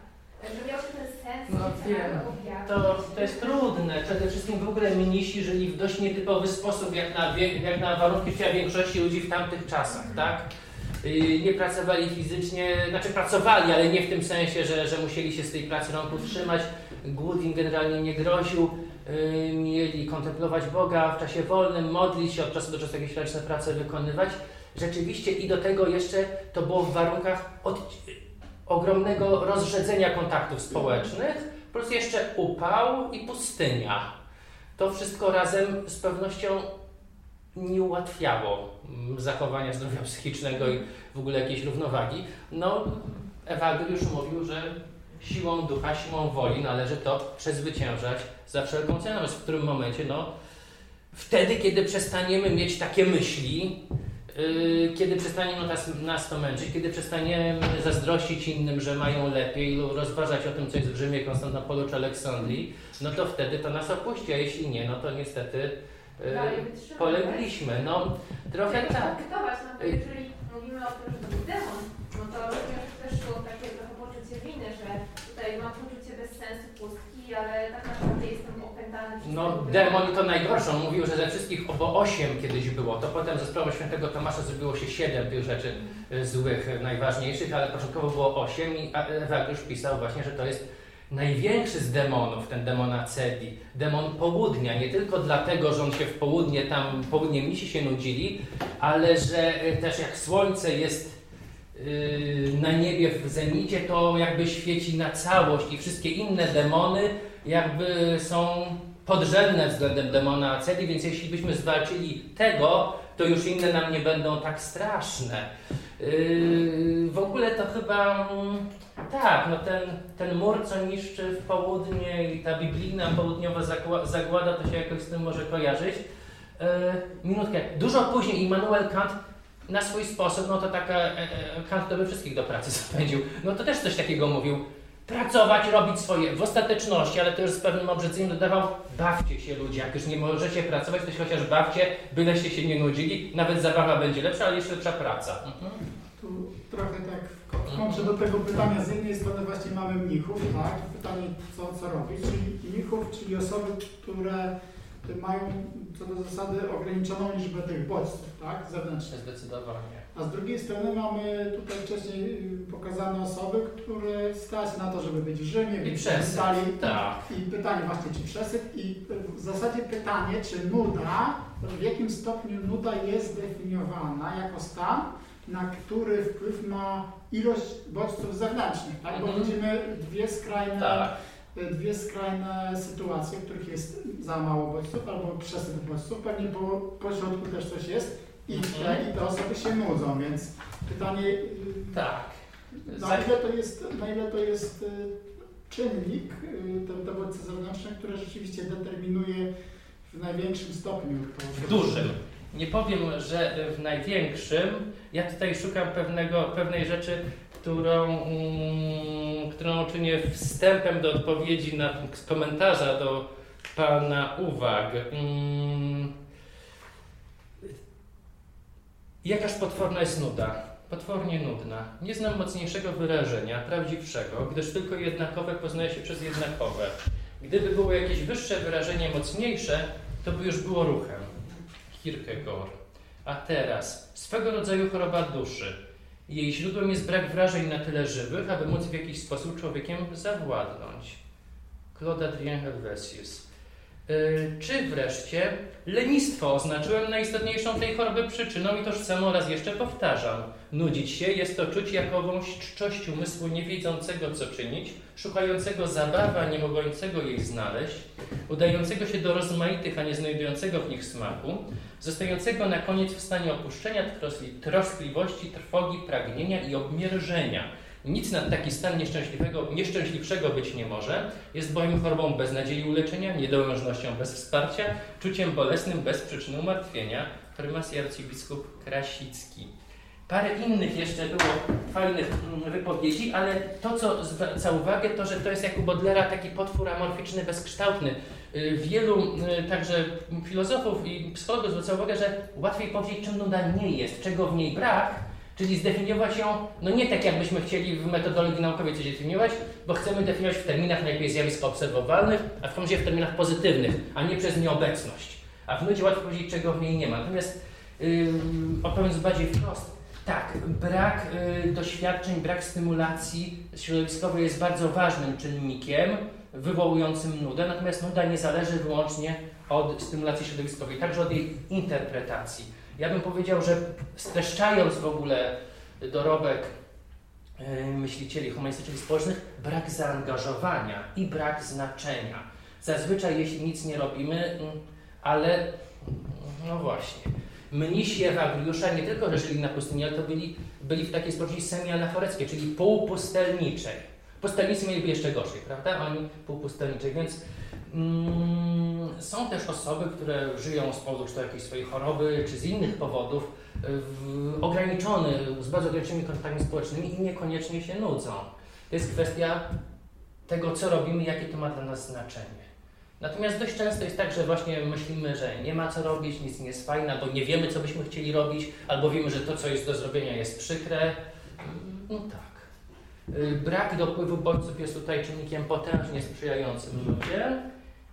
Że miał ten sens, no, wiem. To, to jest trudne. Przede wszystkim w ogóle mnisi żyli w dość nietypowy sposób, jak na, jak na warunki życia większości ludzi w tamtych czasach, mhm. tak? Nie pracowali fizycznie, znaczy pracowali, ale nie w tym sensie, że, że musieli się z tej pracy rąk utrzymać. Głód im generalnie nie groził. Mieli kontemplować Boga w czasie wolnym, modlić się, od czasu do czasu jakieś ręczne prace wykonywać. Rzeczywiście i do tego jeszcze to było w warunkach od, ogromnego rozrzedzenia kontaktów społecznych, plus jeszcze upał i pustynia. To wszystko razem z pewnością nie ułatwiało zachowania zdrowia psychicznego i w ogóle jakiejś równowagi. No, Ewagriusz mówił, że siłą ducha, siłą woli należy to przezwyciężać za wszelką cenę. Więc w którym momencie, no, wtedy, kiedy przestaniemy mieć takie myśli, yy, kiedy przestanie nas, nas to męczyć, kiedy przestaniemy zazdrościć innym, że mają lepiej, rozważać o tym, co jest w Rzymie, Konstantynopolu czy Aleksandrii, no to wtedy to nas opuści, a jeśli nie, no to niestety Yy, polegliśmy, no trochę tak. tak. Dyktować, no to jeżeli mówimy o tym, że to był demon, no to również też było takie trochę poczucie winy, że tutaj mam poczucie bez sensu pustki, ale tak naprawdę jestem opętany przez No, demoni to najgorsze. On mówił, że ze wszystkich obo osiem kiedyś było. To potem ze sprawą świętego Tomasza zrobiło się siedem tych rzeczy złych, najważniejszych, ale początkowo było osiem i Ewagriusz pisał właśnie, że to jest największy z demonów, ten demon acedii, demon południa, nie tylko dlatego, że on się w południe, tam południe misi się nudzili, ale że też jak słońce jest yy, na niebie w zenicie, to jakby świeci na całość i wszystkie inne demony jakby są podrzędne względem demona acedii, więc jeśli byśmy zwalczyli tego, to już inne nam nie będą tak straszne. Yy, w ogóle to chyba... Tak, no ten, ten mur, co niszczy w południe i ta biblijna południowa zagłada, to się jakoś z tym może kojarzyć. Yy, minutkę. Dużo później Immanuel Kant na swój sposób, no to taka... E, e, Kant to by wszystkich do pracy zapędził. No to też coś takiego mówił. Pracować, robić swoje, w ostateczności, ale to już z pewnym obrzydzeniem dodawał, bawcie się ludzie, jak już nie możecie pracować, to się chociaż bawcie, byleście się nie nudzili, nawet zabawa będzie lepsza, ale jeszcze lepsza praca. Mhm. Tu trochę tak wkączę do tego pytania, z jednej strony właśnie mamy mnichów, tak? Pytanie, co, co robić, czyli mnichów, czyli osoby, które mają co do zasady ograniczoną liczbę tych bodźców, tak? Zewnętrznych. Zdecydowanie. A z drugiej strony mamy tutaj wcześniej pokazane osoby, które stać na to, żeby być w Rzymie, być w Italii. Tak. I pytanie właśnie, czy przesyp i w zasadzie pytanie, czy nuda, w jakim stopniu nuda jest definiowana jako stan, na który wpływ ma ilość bodźców zewnętrznych, tak? Bo widzimy dwie skrajne. Tak. Dwie skrajne sytuacje, w których jest za mało bodźców albo przesyp bodźców, pewnie po, po środku też coś jest i, mm-hmm. i te osoby się nudzą, więc pytanie, tak. na, ile to jest, na ile to jest czynnik, te, te bodźce zewnętrzne, które rzeczywiście determinuje w największym stopniu. W dużym. Nie powiem, że w największym. Ja tutaj szukam pewnego, pewnej rzeczy, Którą, um, którą czynię wstępem do odpowiedzi na komentarza do pana uwag. Um, jakaż potworna jest nuda? Potwornie nudna. Nie znam mocniejszego wyrażenia, prawdziwszego, gdyż tylko jednakowe poznaje się przez jednakowe. Gdyby było jakieś wyższe wyrażenie, mocniejsze, to by już było ruchem. Kierkegaard. A teraz, swego rodzaju choroba duszy. Jej źródłem jest brak wrażeń na tyle żywych, aby móc w jakiś sposób człowiekiem zawładnąć. Claude Adrien Helvétius. Yy, czy wreszcie lenistwo oznaczyłem najistotniejszą tej choroby przyczyną i tożsamo raz jeszcze powtarzam. Nudzić się jest to czuć jakąś czczość umysłu niewiedzącego co czynić, szukającego zabawy, a nie mogącego jej znaleźć, udającego się do rozmaitych, a nie znajdującego w nich smaku, zostającego na koniec w stanie opuszczenia, troskliwości, trwogi, pragnienia i obmierzenia. Nic nad taki stan nieszczęśliwego, nieszczęśliwszego być nie może, jest bowiem chorobą bez nadziei uleczenia, niedołężnością bez wsparcia, czuciem bolesnym bez przyczyny umartwienia, prymas i arcybiskup Krasicki. Parę innych jeszcze było fajnych wypowiedzi, ale to, co zwraca uwagę, to, że to jest jak u Baudelaire'a taki potwór amorficzny, bezkształtny. Wielu także filozofów i psychologów zwraca uwagę, że łatwiej powiedzieć, czym nuda nie jest, czego w niej brak, czyli zdefiniować ją, no nie tak, jakbyśmy chcieli w metodologii naukowej coś definiować, bo chcemy definiować w terminach najlepiej zjawisk obserwowalnych, a w końcu w terminach pozytywnych, a nie przez nieobecność. A w nudzie łatwo powiedzieć, czego w niej nie ma. Natomiast yy, odpowiedząc bardziej wprost, tak, brak y, doświadczeń, brak stymulacji środowiskowej jest bardzo ważnym czynnikiem wywołującym nudę, natomiast nuda nie zależy wyłącznie od stymulacji środowiskowej, także od jej interpretacji. Ja bym powiedział, że streszczając w ogóle dorobek y, myślicieli humanistycznych i społecznych, brak zaangażowania i brak znaczenia. Zazwyczaj jeśli nic nie robimy, ale no właśnie. Mnisi Ewagriusza nie tylko że żyli na pustyni, ale to byli, byli w takiej społeczności semi-anaforeckiej, czyli półpustelniczej. Pustelnicy mieliby jeszcze gorzej, prawda? Oni półpustelniczej, więc mm, są też osoby, które żyją z powodu czy to jakiejś swojej choroby, czy z innych powodów w, ograniczone, z bardzo ograniczonymi kontaktami społecznymi i niekoniecznie się nudzą. To jest kwestia tego, co robimy, jakie to ma dla nas znaczenie. Natomiast dość często jest tak, że właśnie myślimy, że nie ma co robić, nic nie jest fajne, albo nie wiemy, co byśmy chcieli robić, albo wiemy, że to, co jest do zrobienia, jest przykre. No tak. Brak dopływu bodźców jest tutaj czynnikiem potężnie sprzyjającym ludzie.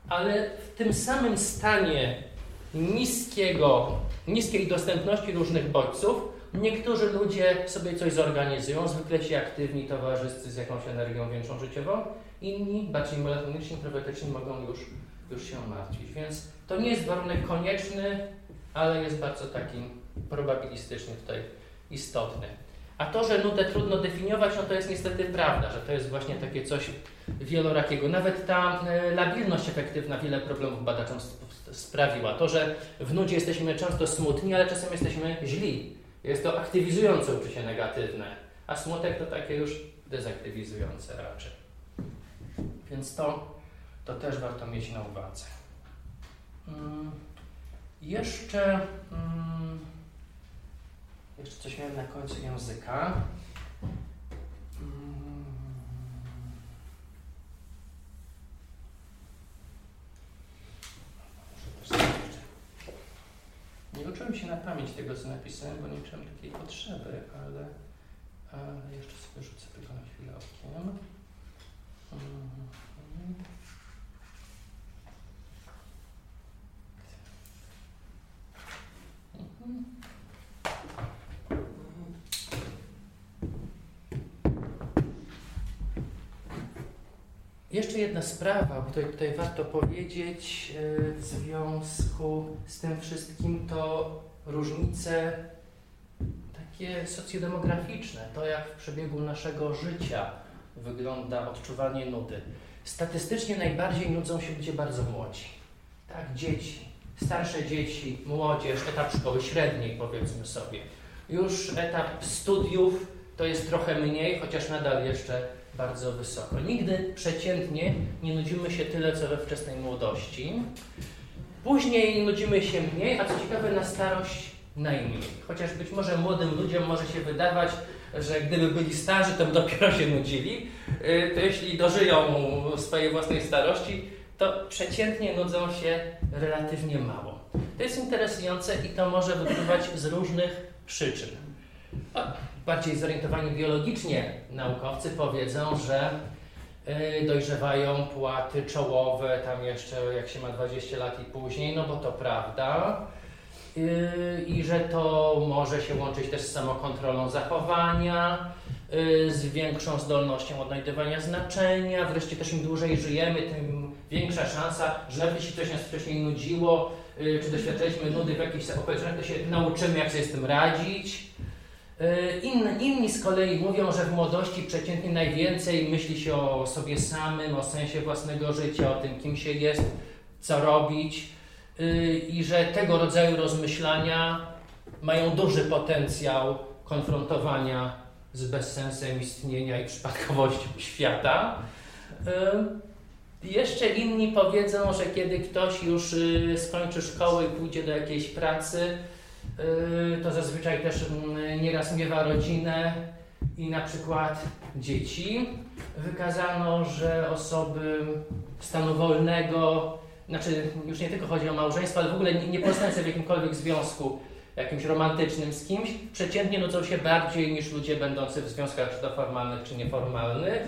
ale w tym samym stanie niskiego, niskiej dostępności różnych bodźców niektórzy ludzie sobie coś zorganizują, zwykle się aktywni, towarzyscy z jakąś energią większą życiową, inni, bardziej melancholiczni, introwertyczni mogą już, już się martwić. Więc to nie jest warunek konieczny, ale jest bardzo taki probabilistycznie tutaj istotny. A to, że nutę trudno definiować, no to jest niestety prawda, że to jest właśnie takie coś wielorakiego. Nawet ta labilność efektywna wiele problemów badaczom sprawiła. To, że w nudzie jesteśmy często smutni, ale czasem jesteśmy źli. Jest to aktywizujące uczucie negatywne, a smutek to takie już dezaktywizujące raczej. Więc to, to też warto mieć na uwadze. Hmm. Jeszcze, hmm, jeszcze coś miałem na końcu języka. Hmm. Muszę też nie uczyłem się na pamięć tego, co napisałem, bo nie czułem takiej potrzeby, ale, ale jeszcze sobie rzucę tylko na chwilę okiem. Mm-hmm. Mm-hmm. Jeszcze jedna sprawa, bo tutaj, tutaj warto powiedzieć yy, w związku z tym wszystkim, to różnice takie socjodemograficzne, to jak w przebiegu naszego życia wygląda odczuwanie nudy. Statystycznie najbardziej nudzą się ludzie bardzo młodzi, tak, dzieci, starsze dzieci, młodzież, etap szkoły średniej powiedzmy sobie. Już etap studiów to jest trochę mniej, chociaż nadal jeszcze bardzo wysoko. Nigdy przeciętnie nie nudzimy się tyle, co we wczesnej młodości. Później nudzimy się mniej, a co ciekawe na starość najmniej. Chociaż być może młodym ludziom może się wydawać, że gdyby byli starzy, to by dopiero się nudzili. To jeśli dożyją swojej własnej starości, to przeciętnie nudzą się relatywnie mało. To jest interesujące i to może wypływać z różnych przyczyn. O, bardziej zorientowani biologicznie naukowcy powiedzą, że yy, dojrzewają płaty czołowe, tam jeszcze jak się ma dwadzieścia lat i później, no bo to prawda. Yy, I że to może się łączyć też z samokontrolą zachowania, yy, z większą zdolnością odnajdywania znaczenia. Wreszcie też im dłużej żyjemy, tym większa szansa, że jeśli coś nas wcześniej nudziło, yy, czy doświadczyliśmy nudy w jakichś okolicznościach, to się nauczymy, jak sobie z tym radzić. In, inni z kolei mówią, że w młodości przeciętnie najwięcej myśli się o sobie samym, o sensie własnego życia, o tym, kim się jest, co robić yy, i że tego rodzaju rozmyślania mają duży potencjał konfrontowania z bezsensem istnienia i przypadkowością świata. Yy, jeszcze inni powiedzą, że kiedy ktoś już yy, skończy szkołę i pójdzie do jakiejś pracy, to zazwyczaj też nieraz miewa rodzinę i na przykład dzieci. Wykazano, że osoby stanu wolnego, znaczy już nie tylko chodzi o małżeństwo, ale w ogóle nie, nie pozostające w jakimkolwiek związku jakimś romantycznym z kimś, przeciętnie nudzą się bardziej niż ludzie będący w związkach czy to formalnych, czy nieformalnych.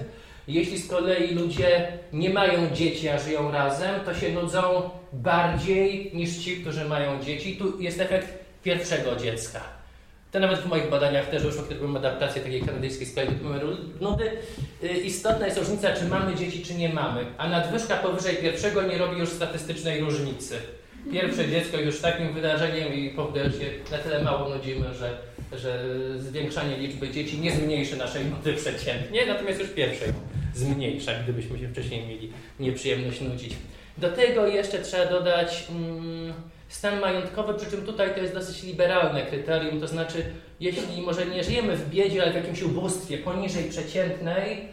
Jeśli z kolei ludzie nie mają dzieci, a żyją razem, to się nudzą bardziej niż ci, którzy mają dzieci. Tu jest efekt pierwszego dziecka. To nawet w moich badaniach też już, kiedy byłem adaptację takiej kanadyjskiej skali nudy, istotna jest różnica, czy mamy dzieci, czy nie mamy, a nadwyżka powyżej pierwszego nie robi już statystycznej różnicy. Pierwsze dziecko już takim wydarzeniem i powoduje się na tyle mało nudzimy, że, że zwiększanie liczby dzieci nie zmniejszy naszej nudy przeciętnie, natomiast już pierwszej zmniejsza, gdybyśmy się wcześniej mieli nieprzyjemność nudzić. Do tego jeszcze trzeba dodać mm, stan majątkowy, przy czym tutaj to jest dosyć liberalne kryterium, to znaczy jeśli może nie żyjemy w biedzie, ale w jakimś ubóstwie poniżej przeciętnej,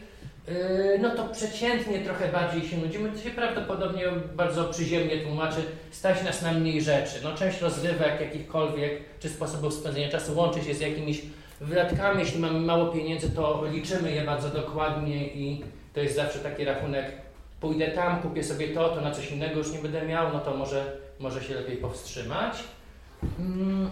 yy, no to przeciętnie trochę bardziej się nudzimy, to się prawdopodobnie bardzo przyziemnie tłumaczy, stać nas na mniej rzeczy. No, część rozrywek jakichkolwiek czy sposobów spędzenia czasu łączy się z jakimiś wydatkami, jeśli mamy mało pieniędzy, to liczymy je bardzo dokładnie i to jest zawsze taki rachunek, pójdę tam, kupię sobie to, to na coś innego już nie będę miał, no to może, może się lepiej powstrzymać.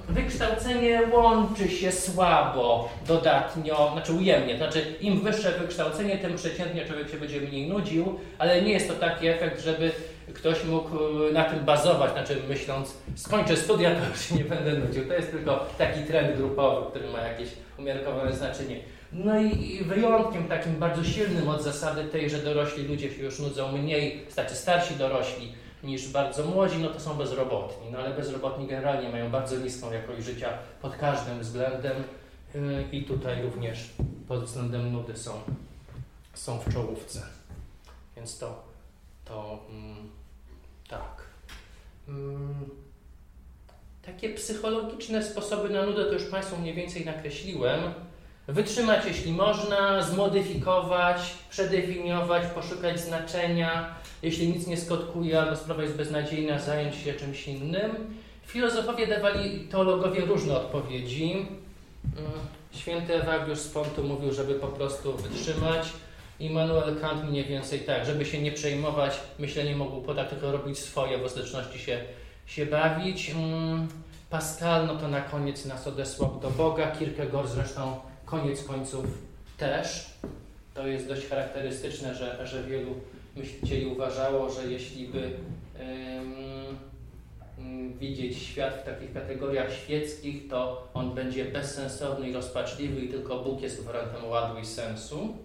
Wykształcenie łączy się słabo, dodatnio, znaczy ujemnie, to znaczy im wyższe wykształcenie, tym przeciętnie człowiek się będzie mniej nudził, ale nie jest to taki efekt, żeby ktoś mógł na tym bazować, znaczy myśląc, skończę studia, to już nie będę nudził. To jest tylko taki trend grupowy, który ma jakieś umiarkowane znaczenie. No i wyjątkiem takim bardzo silnym od zasady tej, że dorośli ludzie się już nudzą mniej, znaczy starsi dorośli niż bardzo młodzi, no to są bezrobotni. No ale bezrobotni generalnie mają bardzo niską jakość życia pod każdym względem i tutaj również pod względem nudy są, są w czołówce. Więc to, to mm, tak. Mm, takie psychologiczne sposoby na nudę to już Państwu mniej więcej nakreśliłem. Wytrzymać, jeśli można, zmodyfikować, przedefiniować, poszukać znaczenia. Jeśli nic nie skutkuje, albo sprawa jest beznadziejna, zająć się czymś innym. Filozofowie dawali, teologowie, różne odpowiedzi. Święty Ewagriusz z Pontu mówił, żeby po prostu wytrzymać. Immanuel Kant mniej więcej tak, żeby się nie przejmować, myślenie mogło podać, tylko robić swoje, w ostateczności się, się bawić. Pascal, no to na koniec nas odesłał do Boga. Kierkegaard zresztą koniec końców też. To jest dość charakterystyczne, że, że wielu myślicieli uważało, że jeśli by um, widzieć świat w takich kategoriach świeckich, to on będzie bezsensowny i rozpaczliwy i tylko Bóg jest gwarantem ładu i sensu.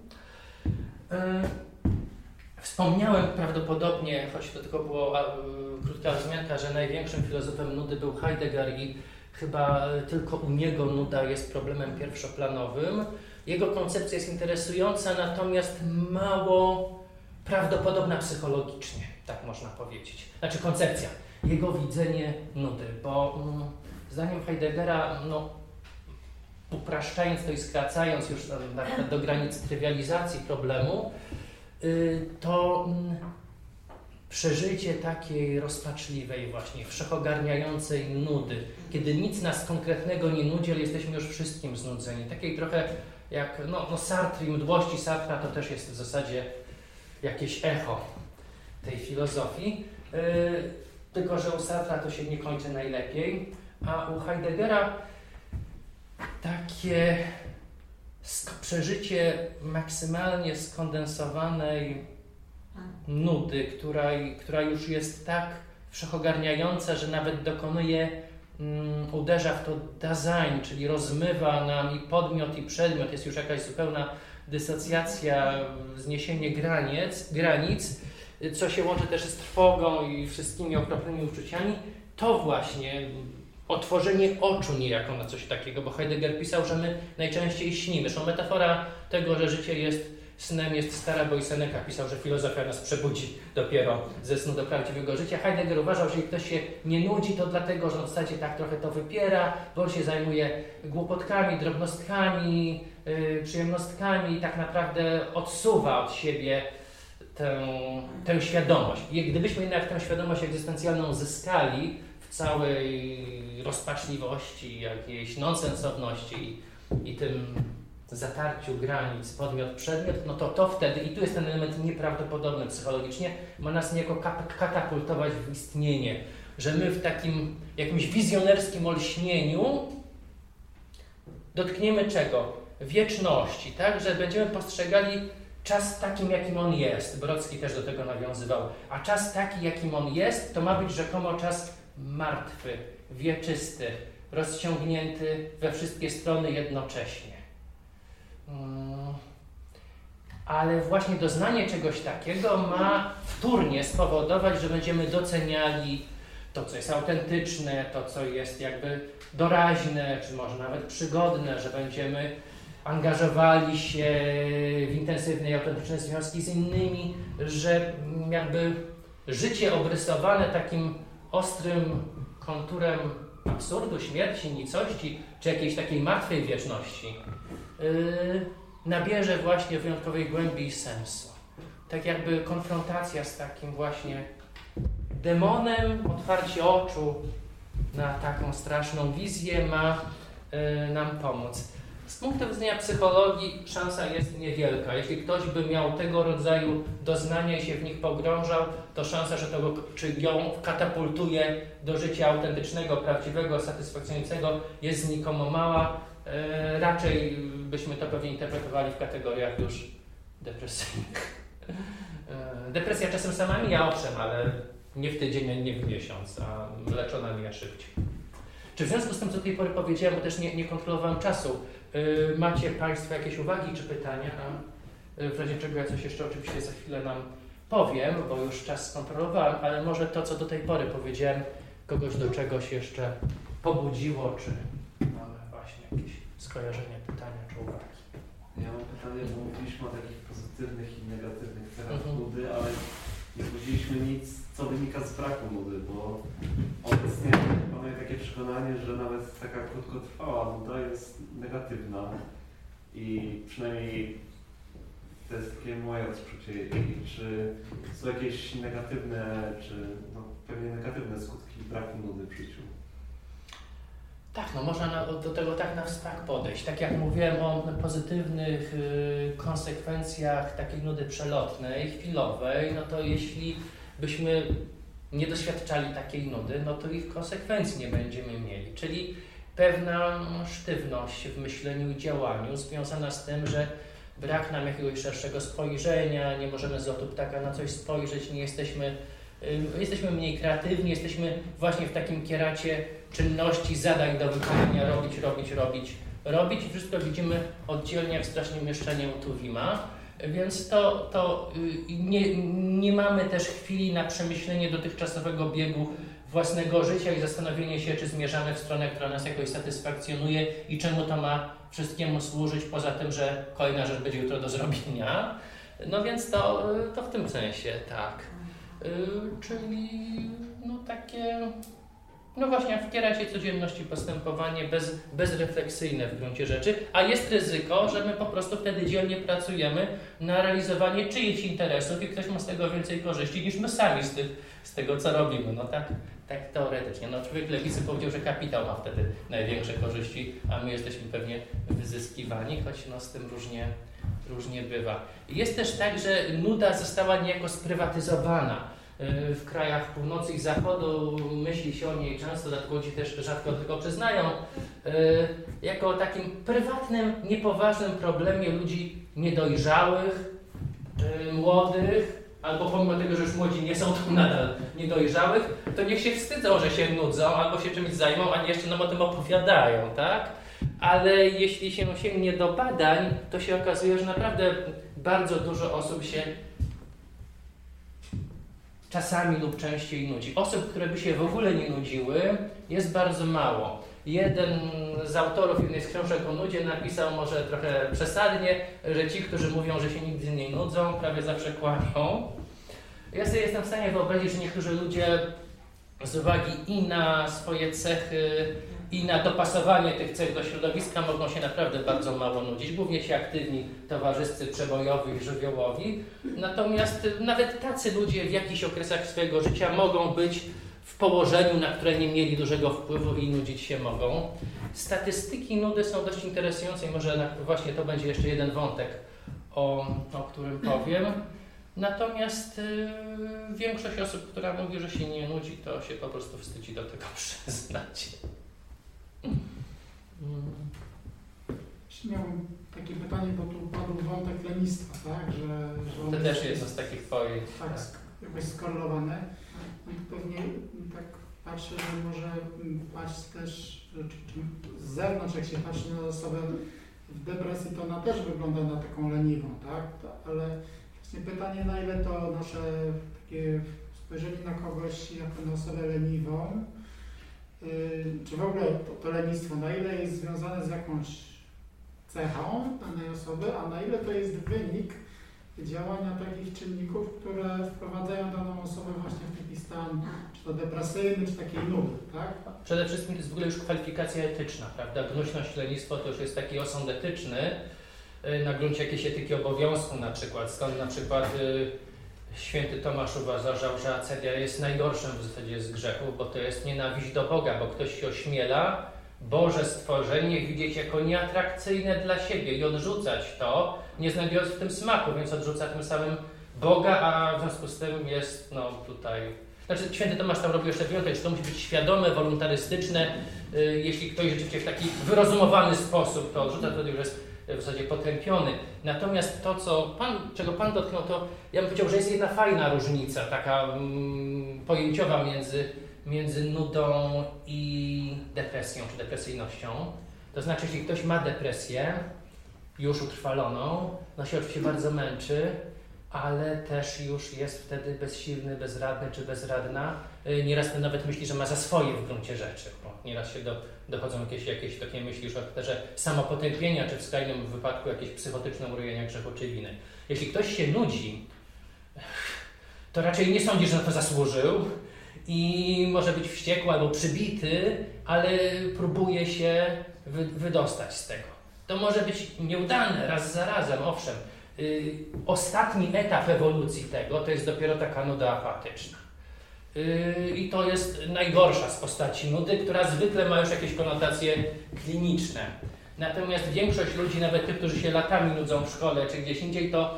Wspomniałem prawdopodobnie, choć to tylko była krótka wzmianka, że największym filozofem nudy był Heidegger i chyba tylko u niego nuda jest problemem pierwszoplanowym. Jego koncepcja jest interesująca, natomiast mało prawdopodobna psychologicznie, tak można powiedzieć. Znaczy koncepcja, jego widzenie nudy, bo mm, zdaniem Heideggera, no, upraszczając to i skracając już do, do granic trywializacji problemu, yy, to mm, przeżycie takiej rozpaczliwej właśnie, wszechogarniającej nudy, kiedy nic nas konkretnego nie nudzi, ale jesteśmy już wszystkim znudzeni. Takiej trochę jak no, no Sartre i mdłości Sartra, to też jest w zasadzie jakieś echo tej filozofii, yy, tylko że u Sartra to się nie kończy najlepiej, a u Heideggera takie przeżycie maksymalnie skondensowanej nudy, która, która już jest tak wszechogarniająca, że nawet dokonuje, um, uderza w to Dasein, czyli rozmywa nam i podmiot, i przedmiot, jest już jakaś zupełna dysocjacja, zniesienie granic, granic, co się łączy też z trwogą i wszystkimi okropnymi uczuciami, to właśnie otworzenie oczu niejako na coś takiego, bo Heidegger pisał, że my najczęściej śnimy. Zresztą metafora tego, że życie jest snem, jest stara, bo i Seneka pisał, że filozofia nas przebudzi dopiero ze snu do prawdziwego życia. Heidegger uważał, że jeśli ktoś się nie nudzi, to dlatego, że on w zasadzie tak trochę to wypiera, bo on się zajmuje głupotkami, drobnostkami, yy, przyjemnostkami i tak naprawdę odsuwa od siebie tę, tę świadomość. I gdybyśmy jednak tę świadomość egzystencjalną zyskali, całej rozpaczliwości, jakiejś nonsensowności i, i tym zatarciu granic podmiot-przedmiot, no to to wtedy, i tu jest ten element nieprawdopodobny psychologicznie, ma nas niejako katapultować w istnienie, że my w takim jakimś wizjonerskim olśnieniu dotkniemy czego? Wieczności, tak? Że będziemy postrzegali czas takim, jakim on jest. Brodsky też do tego nawiązywał. A czas taki, jakim on jest, to ma być rzekomo czas martwy, wieczysty, rozciągnięty we wszystkie strony jednocześnie. Ale właśnie doznanie czegoś takiego ma wtórnie spowodować, że będziemy doceniali to, co jest autentyczne, to, co jest jakby doraźne, czy może nawet przygodne, że będziemy angażowali się w intensywne i autentyczne związki z innymi, że jakby życie obrysowane takim ostrym konturem absurdu, śmierci, nicości, czy jakiejś takiej martwej wieczności, yy, nabierze właśnie wyjątkowej głębi i sensu. Tak jakby konfrontacja z takim właśnie demonem, otwarcie oczu na taką straszną wizję ma yy, nam pomóc. Z punktu widzenia psychologii szansa jest niewielka. Jeśli ktoś by miał tego rodzaju doznania i się w nich pogrążał, to szansa, że to, czy ją katapultuje do życia autentycznego, prawdziwego, satysfakcjonującego jest znikomo mała. Yy, raczej byśmy to pewnie interpretowali w kategoriach już depresyjnych. Yy, depresja czasem sama mija owszem, ale nie w tydzień, nie w miesiąc, a leczona mnie szybciej. Czy w związku z tym, co do tej pory powiedziałem, bo też nie, nie kontrolowałem czasu, yy, macie Państwo jakieś uwagi czy pytania? A w razie czego ja coś jeszcze oczywiście za chwilę nam powiem, bo już czas skontrolowałem, ale może to, co do tej pory powiedziałem, kogoś do czegoś jeszcze pobudziło, czy mamy właśnie jakieś skojarzenie, pytania czy uwagi. Ja mam pytanie, bo mówiliśmy o takich pozytywnych i negatywnych cechach mhm. nudy, ale nie powiedzieliśmy nic, co wynika z braku nudy, bo obecnie mamy takie przekonanie, że nawet taka krótkotrwała nuda jest negatywna i przynajmniej to jest takie moje odczucie. I czy są jakieś negatywne, czy no, pewnie negatywne skutki braku nudy w życiu? Tak, no można na, do tego tak na wstak podejść. Tak jak mówiłem o pozytywnych y, konsekwencjach takiej nudy przelotnej, chwilowej, no to jeśli byśmy nie doświadczali takiej nudy, no to ich konsekwencji nie będziemy mieli. Czyli pewna sztywność w myśleniu i działaniu związana z tym, że brak nam jakiegoś szerszego spojrzenia, nie możemy z lotu ptaka na coś spojrzeć, nie jesteśmy, y, jesteśmy mniej kreatywni, jesteśmy właśnie w takim kieracie czynności, zadań do wykonania, robić, robić, robić, robić. Wszystko widzimy oddzielnie, jak strasznie mieszczenie u Tuwima, więc to, to yy, nie, nie mamy też chwili na przemyślenie dotychczasowego biegu własnego życia i zastanowienie się, czy zmierzamy w stronę, która nas jakoś satysfakcjonuje i czemu to ma wszystkiemu służyć, poza tym, że kolejna rzecz będzie jutro do zrobienia. No więc to, yy, to w tym sensie, tak. Yy, czyli no takie... No właśnie, w kieracie codzienności postępowanie bez, bezrefleksyjne w gruncie rzeczy, a jest ryzyko, że my po prostu wtedy dzielnie pracujemy na realizowanie czyichś interesów i ktoś ma z tego więcej korzyści niż my sami z, tych, z tego, co robimy. No tak, tak teoretycznie. No człowiek lewicy powiedział, że kapitał ma wtedy największe korzyści, a my jesteśmy pewnie wyzyskiwani, choć no z tym różnie, różnie bywa. Jest też tak, że nuda została niejako sprywatyzowana. W krajach północy i zachodu myśli się o niej często, dlatego ci też rzadko do tego przyznają, jako o takim prywatnym, niepoważnym problemie ludzi niedojrzałych, młodych, albo pomimo tego, że już młodzi nie są tu nadal niedojrzałych, to niech się wstydzą, że się nudzą, albo się czymś zajmą, a nie jeszcze nam o tym opowiadają, tak? Ale jeśli się sięgnie do badań, to się okazuje, że naprawdę bardzo dużo osób się czasami lub częściej nudzi. Osób, które by się w ogóle nie nudziły, jest bardzo mało. Jeden z autorów jednej z książek o nudzie napisał, może trochę przesadnie, że ci, którzy mówią, że się nigdy nie nudzą, prawie zawsze kłamią. Ja sobie jestem w stanie wyobrazić, że niektórzy ludzie z uwagi i na swoje cechy, i na dopasowanie tych cech do środowiska mogą się naprawdę bardzo mało nudzić, głównie ci aktywni towarzyscy przebojowi i żywiołowi. Natomiast nawet tacy ludzie w jakichś okresach swojego życia mogą być w położeniu, na które nie mieli dużego wpływu i nudzić się mogą. Statystyki nudy są dość interesujące i może właśnie to będzie jeszcze jeden wątek, o, o którym powiem. Natomiast yy, większość osób, która mówi, że się nie nudzi, to się po prostu wstydzi do tego przyznać. Miałem takie pytanie, bo tu padł wątek lenistwa, tak? Że, że to też jest z takich twoich... Tak, jakoś skorelowane. No i pewnie tak patrzę, że może patrz też, czy, czy z zewnątrz, jak się patrzy na osobę w depresji, to ona też wygląda na taką leniwą, tak? To, ale właśnie pytanie, na ile to nasze takie spojrzenie na kogoś jako na osobę leniwą, czy w ogóle to, to lenistwo, na ile jest związane z jakąś cechą danej osoby, a na ile to jest wynik działania takich czynników, które wprowadzają daną osobę właśnie w taki stan, czy to depresyjny, czy takiej nudy, tak? Przede wszystkim jest w ogóle już kwalifikacja etyczna, prawda? Gnuśność, lenistwo to już jest taki osąd etyczny, na gruncie jakiejś etyki obowiązku na przykład, stąd na przykład Święty Tomasz uważał, że acedia jest najgorszym w zasadzie z grzechów, bo to jest nienawiść do Boga, bo ktoś się ośmiela Boże stworzenie widzieć jako nieatrakcyjne dla siebie i odrzucać to, nie znajdując w tym smaku, więc odrzuca tym samym Boga, a w związku z tym jest no tutaj Znaczy, święty Tomasz tam robił jeszcze wyjątek, że to musi być świadome, woluntarystyczne. Jeśli ktoś rzeczywiście w taki wyrozumowany sposób to odrzuca, to już jest w zasadzie potępiony. Natomiast to, co pan, czego Pan dotknął, to ja bym powiedział, że jest jedna fajna różnica, taka mm, pojęciowa między, między nudą i depresją, czy depresyjnością. To znaczy, jeśli ktoś ma depresję, już utrwaloną, no się oczywiście bardzo męczy, ale też już jest wtedy bezsilny, bezradny czy bezradna. Nieraz ten nawet myśli, że ma za swoje w gruncie rzeczy. Bo nieraz się do, dochodzą jakieś, jakieś takie myśli już o charakterze samopotępienia, czy w skrajnym wypadku jakieś psychotyczne urojenia grzechu czy winy. Jeśli ktoś się nudzi, to raczej nie sądzi, że na to zasłużył i może być wściekły albo przybity, ale próbuje się wy, wydostać z tego. To może być nieudane raz za razem, owszem. Yy, ostatni etap ewolucji tego to jest dopiero taka nuda apatyczna. Yy, I to jest najgorsza z postaci nudy, która zwykle ma już jakieś konotacje kliniczne. Natomiast większość ludzi, nawet tych, którzy się latami nudzą w szkole czy gdzieś indziej, to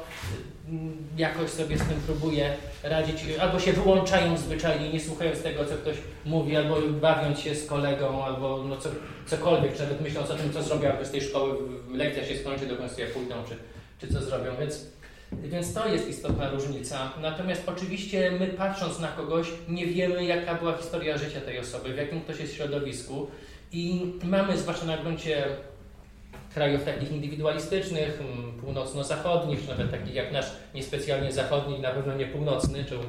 yy, jakoś sobie z tym próbuje radzić. Albo się wyłączają zwyczajnie, nie słuchając tego, co ktoś mówi, albo bawiąc się z kolegą, albo no co, cokolwiek, nawet myśląc o tym, co zrobią z tej szkoły, lekcja się skończy, do końca ja pójdą, czy czy co zrobią, więc, więc to jest istotna różnica. Natomiast oczywiście my, patrząc na kogoś, nie wiemy, jaka była historia życia tej osoby, w jakim ktoś jest środowisku i mamy, zwłaszcza na gruncie krajów takich indywidualistycznych, północno-zachodnich, czy nawet takich jak nasz, niespecjalnie zachodni, na pewno nie północny, czy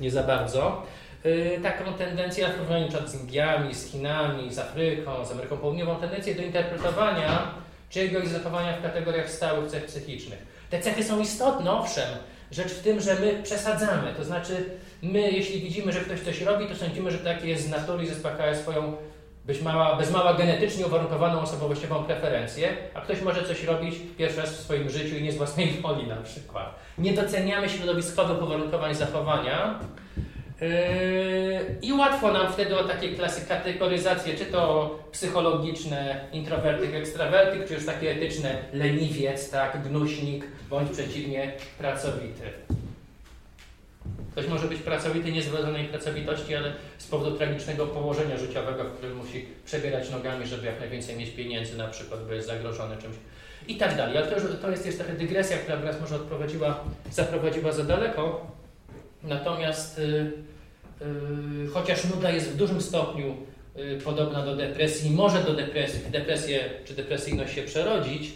nie za bardzo, yy, taką tendencję, w porównaniu z Indiami, z Chinami, z Afryką, z Ameryką Południową, tendencję do interpretowania czyjegoś zachowania w kategoriach stałych cech psychicznych. Te cechy są istotne, owszem, rzecz w tym, że my przesadzamy, to znaczy my, jeśli widzimy, że ktoś coś robi, to sądzimy, że takie jest z natury i zaspokaja swoją być mała, bez mała genetycznie uwarunkowaną osobowościową preferencję, a ktoś może coś robić pierwszy raz w swoim życiu i nie z własnej woli na przykład. Nie doceniamy środowiskowych uwarunkowań zachowania yy, i łatwo nam wtedy o takie klasy, kategoryzacje, czy to psychologiczne, introwertyk, ekstrawertyk, czy już takie etyczne, leniwiec, tak, gnuśnik, bądź przeciwnie, pracowity. Ktoś może być pracowity nie z wrodzonej pracowitości, ale z powodu tragicznego położenia życiowego, w którym musi przebierać nogami, żeby jak najwięcej mieć pieniędzy, na przykład, bo jest zagrożony czymś i tak dalej. Ale to, już, to jest jeszcze taka dygresja, która nas może odprowadziła, zaprowadziła za daleko. Natomiast yy, yy, chociaż nuda jest w dużym stopniu podobna do depresji, może do depresji, depresję czy depresyjność się przerodzić,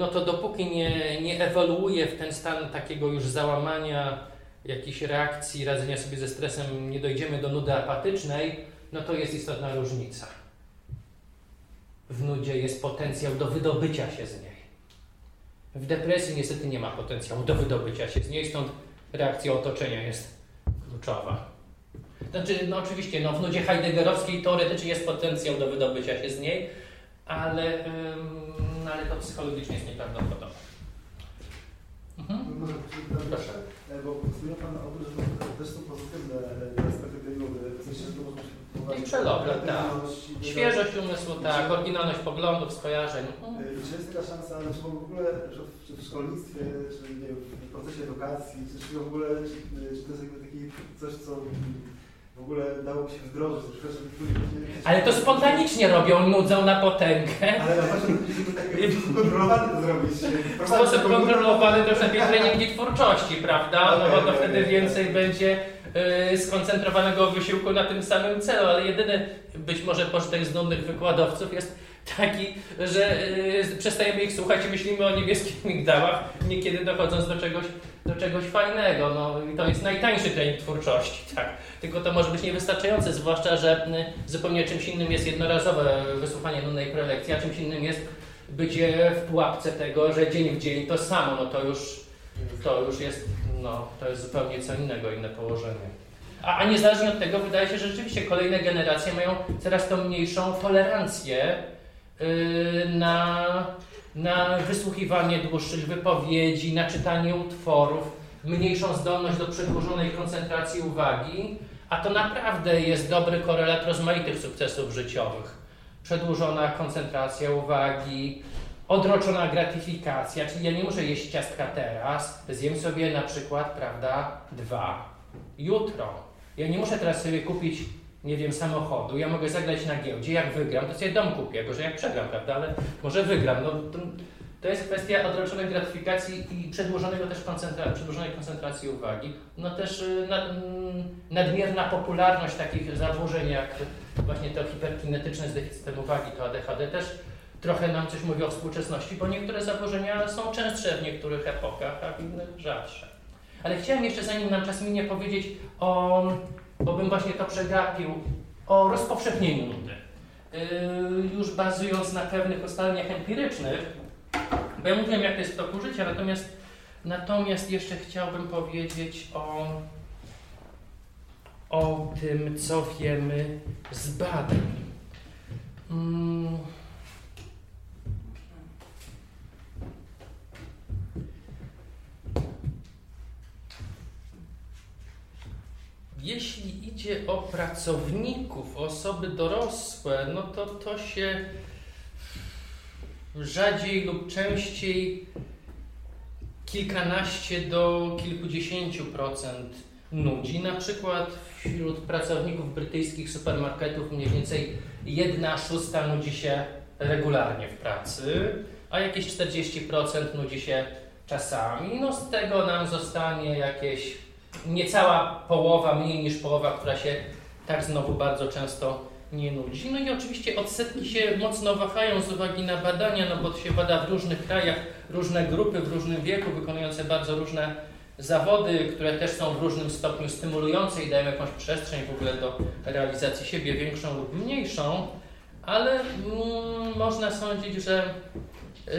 no to dopóki nie, nie ewoluuje w ten stan takiego już załamania, jakichś reakcji, radzenia sobie ze stresem, nie dojdziemy do nudy apatycznej, no to jest istotna różnica. W nudzie jest potencjał do wydobycia się z niej. W depresji niestety nie ma potencjału do wydobycia się z niej, stąd reakcja otoczenia jest kluczowa. Znaczy, no oczywiście, no, w nudzie heideggerowskiej teoretycznie jest potencjał do wydobycia się z niej, ale, ym, ale to psychologicznie jest nieprawdopodobne. Mhm. Może, proszę, bo postawił Pan obraz, że też są pozytywne aspekty tej nudy. I przelot, tak. Świeżość umysłu, tak, oryginalność poglądów, skojarzeń. Mhm. Czy jest taka szansa, czy w ogóle czy w szkolnictwie, czy nie, w procesie edukacji, czy, czy w ogóle, czy, czy to jest jakby taki coś, co w ogóle dało się wdrożyć? Ale to spontanicznie robią, nudzą na potęgę. Ale na przykład kontrolowany to zrobić. W sposób kontrolowany to już lepiej treningi twórczości, prawda? No bo to wtedy więcej będzie skoncentrowanego wysiłku na tym samym celu, ale jedyny być może pożytek z nudnych wykładowców jest taki, że yy, przestajemy ich słuchać i myślimy o niebieskich migdałach, niekiedy dochodząc do czegoś, do czegoś fajnego. No, i to jest najtańszy trening twórczości, tak. Tylko to może być niewystarczające, zwłaszcza że y, zupełnie czymś innym jest jednorazowe wysłuchanie nudnej prelekcji, a czymś innym jest bycie w pułapce tego, że dzień w dzień to samo. No to już, to już jest, no, to jest zupełnie co innego, inne położenie. A, a niezależnie od tego wydaje się, że rzeczywiście kolejne generacje mają coraz to mniejszą tolerancję Na, na wysłuchiwanie dłuższych wypowiedzi, na czytanie utworów, mniejszą zdolność do przedłużonej koncentracji uwagi, a to naprawdę jest dobry korelat rozmaitych sukcesów życiowych. Przedłużona koncentracja uwagi, odroczona gratyfikacja, czyli ja nie muszę jeść ciastka teraz, zjem sobie na przykład, prawda, dwa jutro. Ja nie muszę teraz sobie kupić, nie wiem, samochodu, ja mogę zagrać na giełdzie, jak wygram, to sobie dom kupię, gorzej jak przegram, prawda, ale może wygram. No, to, to jest kwestia odroczonej gratyfikacji i przedłużonego też koncentra przedłużonej koncentracji uwagi. No też nad, nadmierna popularność takich zaburzeń jak właśnie to hiperkinetyczne z deficytem uwagi, to A D H D też trochę nam coś mówi o współczesności, bo niektóre zaburzenia są częstsze w niektórych epokach, a w innych rzadsze. Ale chciałem jeszcze, zanim nam czas minie, powiedzieć o, bo bym właśnie to przegapił, o rozpowszechnieniu nudy. Yy, już bazując na pewnych ustaleniach empirycznych, bo ja mówiłem, jak to jest w toku życia, natomiast, natomiast jeszcze chciałbym powiedzieć o, o tym, co wiemy z badań. Hmm. Jeśli idzie o pracowników, osoby dorosłe, no to to się rzadziej lub częściej kilkanaście do kilkudziesięciu procent nudzi. Na przykład wśród pracowników brytyjskich supermarketów mniej więcej jedna szósta nudzi się regularnie w pracy, a jakieś czterdzieści procent nudzi się czasami. No z tego nam zostanie jakieś niecała połowa, mniej niż połowa, która się tak znowu bardzo często nie nudzi. No i oczywiście odsetki się mocno wahają z uwagi na badania, no bo to się bada w różnych krajach, różne grupy w różnym wieku, wykonujące bardzo różne zawody, które też są w różnym stopniu stymulujące i dają jakąś przestrzeń w ogóle do realizacji siebie, większą lub mniejszą, ale mm, można sądzić, że,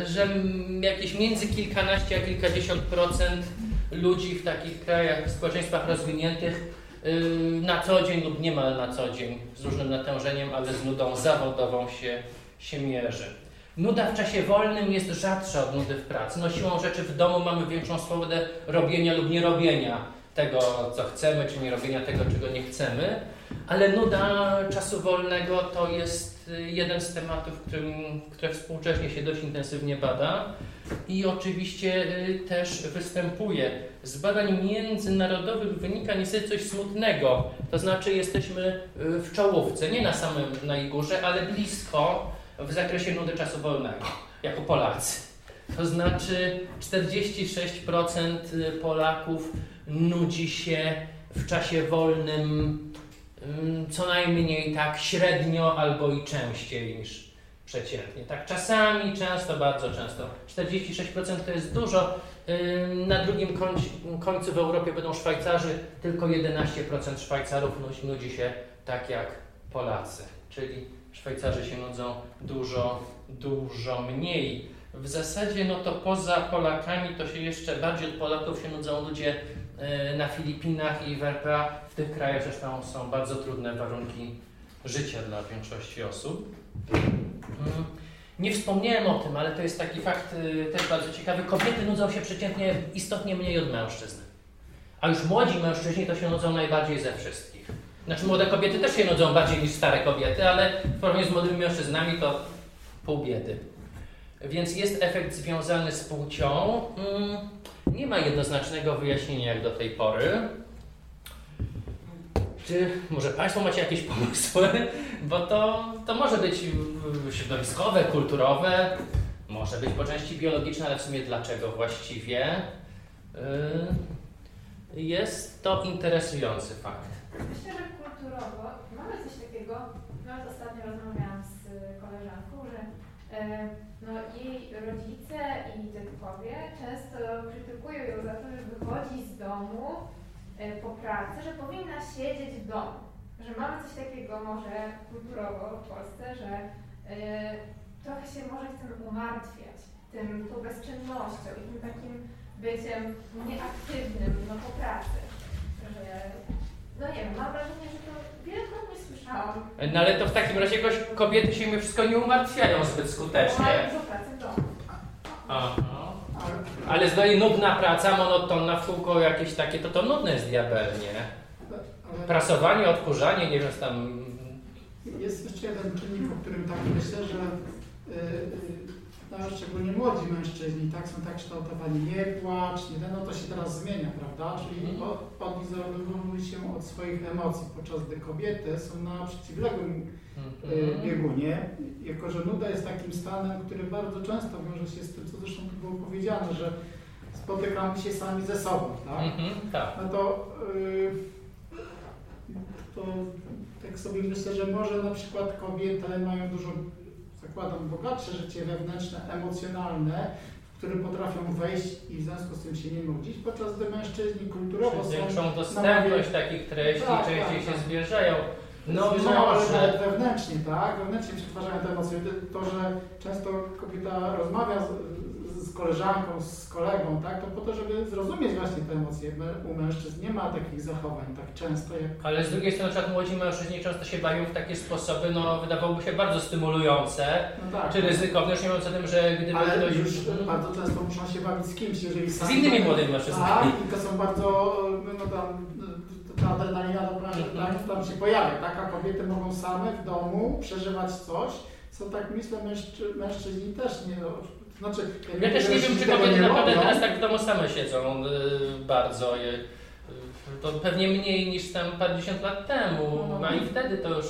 że jakieś między kilkanaście a kilkadziesiąt procent ludzi w takich krajach, w społeczeństwach rozwiniętych na co dzień lub niemal na co dzień, z różnym natężeniem, ale z nudą zawodową się, się mierzy. Nuda w czasie wolnym jest rzadsza od nudy w pracy. No siłą rzeczy w domu mamy większą swobodę robienia lub nie robienia tego, co chcemy, czy nie robienia tego, czego nie chcemy, ale nuda czasu wolnego to jest jeden z tematów, którym, które współcześnie się dość intensywnie bada i oczywiście też występuje. Z badań międzynarodowych wynika niestety coś smutnego, to znaczy jesteśmy w czołówce, nie na samym najgórze, ale blisko w zakresie nudy czasu wolnego, jako Polacy. To znaczy czterdzieści sześć procent Polaków nudzi się w czasie wolnym co najmniej tak średnio albo i częściej niż przeciętnie. Tak czasami, często, bardzo często. czterdzieści sześć procent to jest dużo. Na drugim końcu, końcu w Europie będą Szwajcarzy. Tylko jedenaście procent Szwajcarów nudzi się tak jak Polacy. Czyli Szwajcarzy się nudzą dużo, dużo mniej. W zasadzie no to poza Polakami to się jeszcze bardziej od Polaków się nudzą ludzie na Filipinach i w R P A. W tych krajach zresztą są bardzo trudne warunki życia dla większości osób. Nie wspomniałem o tym, ale to jest taki fakt też bardzo ciekawy. Kobiety nudzą się przeciętnie istotnie mniej od mężczyzn. A już młodzi mężczyźni to się nudzą najbardziej ze wszystkich. Znaczy młode kobiety też się nudzą bardziej niż stare kobiety, ale w porównaniu z młodymi mężczyznami to pół biedy. Więc jest efekt związany z płcią. Nie ma jednoznacznego wyjaśnienia jak do tej pory. Czy może Państwo macie jakieś pomysły? Bo to, to może być środowiskowe, kulturowe, może być po części biologiczne, ale w sumie dlaczego właściwie? Jest to interesujący fakt. Myślę, że kulturowo mamy coś takiego, nawet ostatnio rozmawiałam z koleżanką, że no, jej rodzice i dziadkowie często krytykują ją za to, że wychodzi z domu po pracy, że powinna siedzieć w domu, że mamy coś takiego może kulturowo w Polsce, że yy, trochę się może chcemy umartwiać tym, tą bezczynnością i tym takim byciem nieaktywnym no, po pracy, że no nie wiem, mam wrażenie, że to wielokrotnie słyszałam. No ale to w takim razie jakoś kobiety się mimo wszystko nie umartwiają zbyt skutecznie. Mają dużo pracy w domu. Aha. Ale zdaje nudna praca, monotonna, w kółko jakieś takie, to to nudne jest diabelnie. Prasowanie, odkurzanie, nie wiem, tam... Jest jeszcze jeden czynnik, o którym tak myślę, że no, szczególnie młodzi mężczyźni, tak, są tak kształtowani, nie płacz, nie, no to się teraz zmienia, prawda? Czyli odizolowują się od swoich emocji, podczas gdy kobiety są na przeciwległym y, biegunie, jako że nuda jest takim stanem, który bardzo często wiąże się z tym, co zresztą było powiedziane, że spotykamy się sami ze sobą, tak? Mm-hmm, tak. No to, yy, to tak sobie myślę, że może na przykład kobiety mają dużo, zakładam, bogatsze życie wewnętrzne, emocjonalne, w które potrafią wejść i w związku z tym się nie nudzić, podczas gdy mężczyźni kulturowo są... Większą dostępność takich treści, tak, częściej tak, się tak. zbierają. No może wewnętrznie, tak? Wewnętrznie przetwarzają te emocje. To, że często kobieta rozmawia z, z koleżanką, z kolegą, tak, to po to, żeby zrozumieć właśnie te emocje. U mężczyzn nie ma takich zachowań tak często jak... Ale z drugiej strony, na przykład młodzi mężczyźni często się bawią w takie sposoby, no wydawałoby się bardzo stymulujące, no tak, czy ryzykowne, już nie mówiąc o tym, że gdyby... Ale ktoś... już bardzo często muszą się bawić z kimś, jeżeli sami... Z innymi młodymi mężczyznami. Tak, i to są bardzo, no tam... ta adrenalina naprawdę tam się pojawia, tak, a kobiety mogą same w domu przeżywać coś, co tak myślę mężczy... mężczyźni też nie... Znaczy, ja też nie wiem, czy kobiety naprawdę teraz tak w domu same siedzą yy, bardzo. Yy, to pewnie mniej niż tam parędziesiąt lat temu, no, no, a i wtedy to już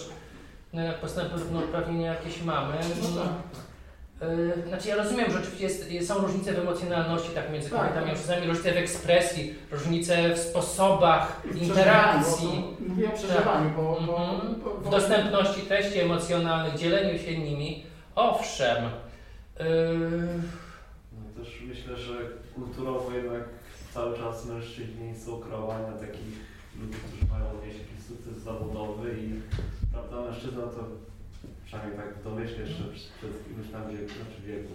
no, postępy równouprawnienia jakieś mamy. No, tak. yy, znaczy ja rozumiem, że oczywiście jest, są różnice w emocjonalności tak między tak, kobietami a mężczyznami, różnice w ekspresji, różnice w sposobach interakcji. Mówię o przeżywaniu, tak. bo, bo, bo, bo... W dostępności treści emocjonalnych, dzieleniu się nimi, owszem. No też myślę, że kulturowo jednak cały czas mężczyźni są kreowani na takich ludzi, którzy mają odnieść jakiś sukces zawodowy i prawda, mężczyzna to przynajmniej tak w domyśle jeszcze przed kimś tam wieku, znaczy wieku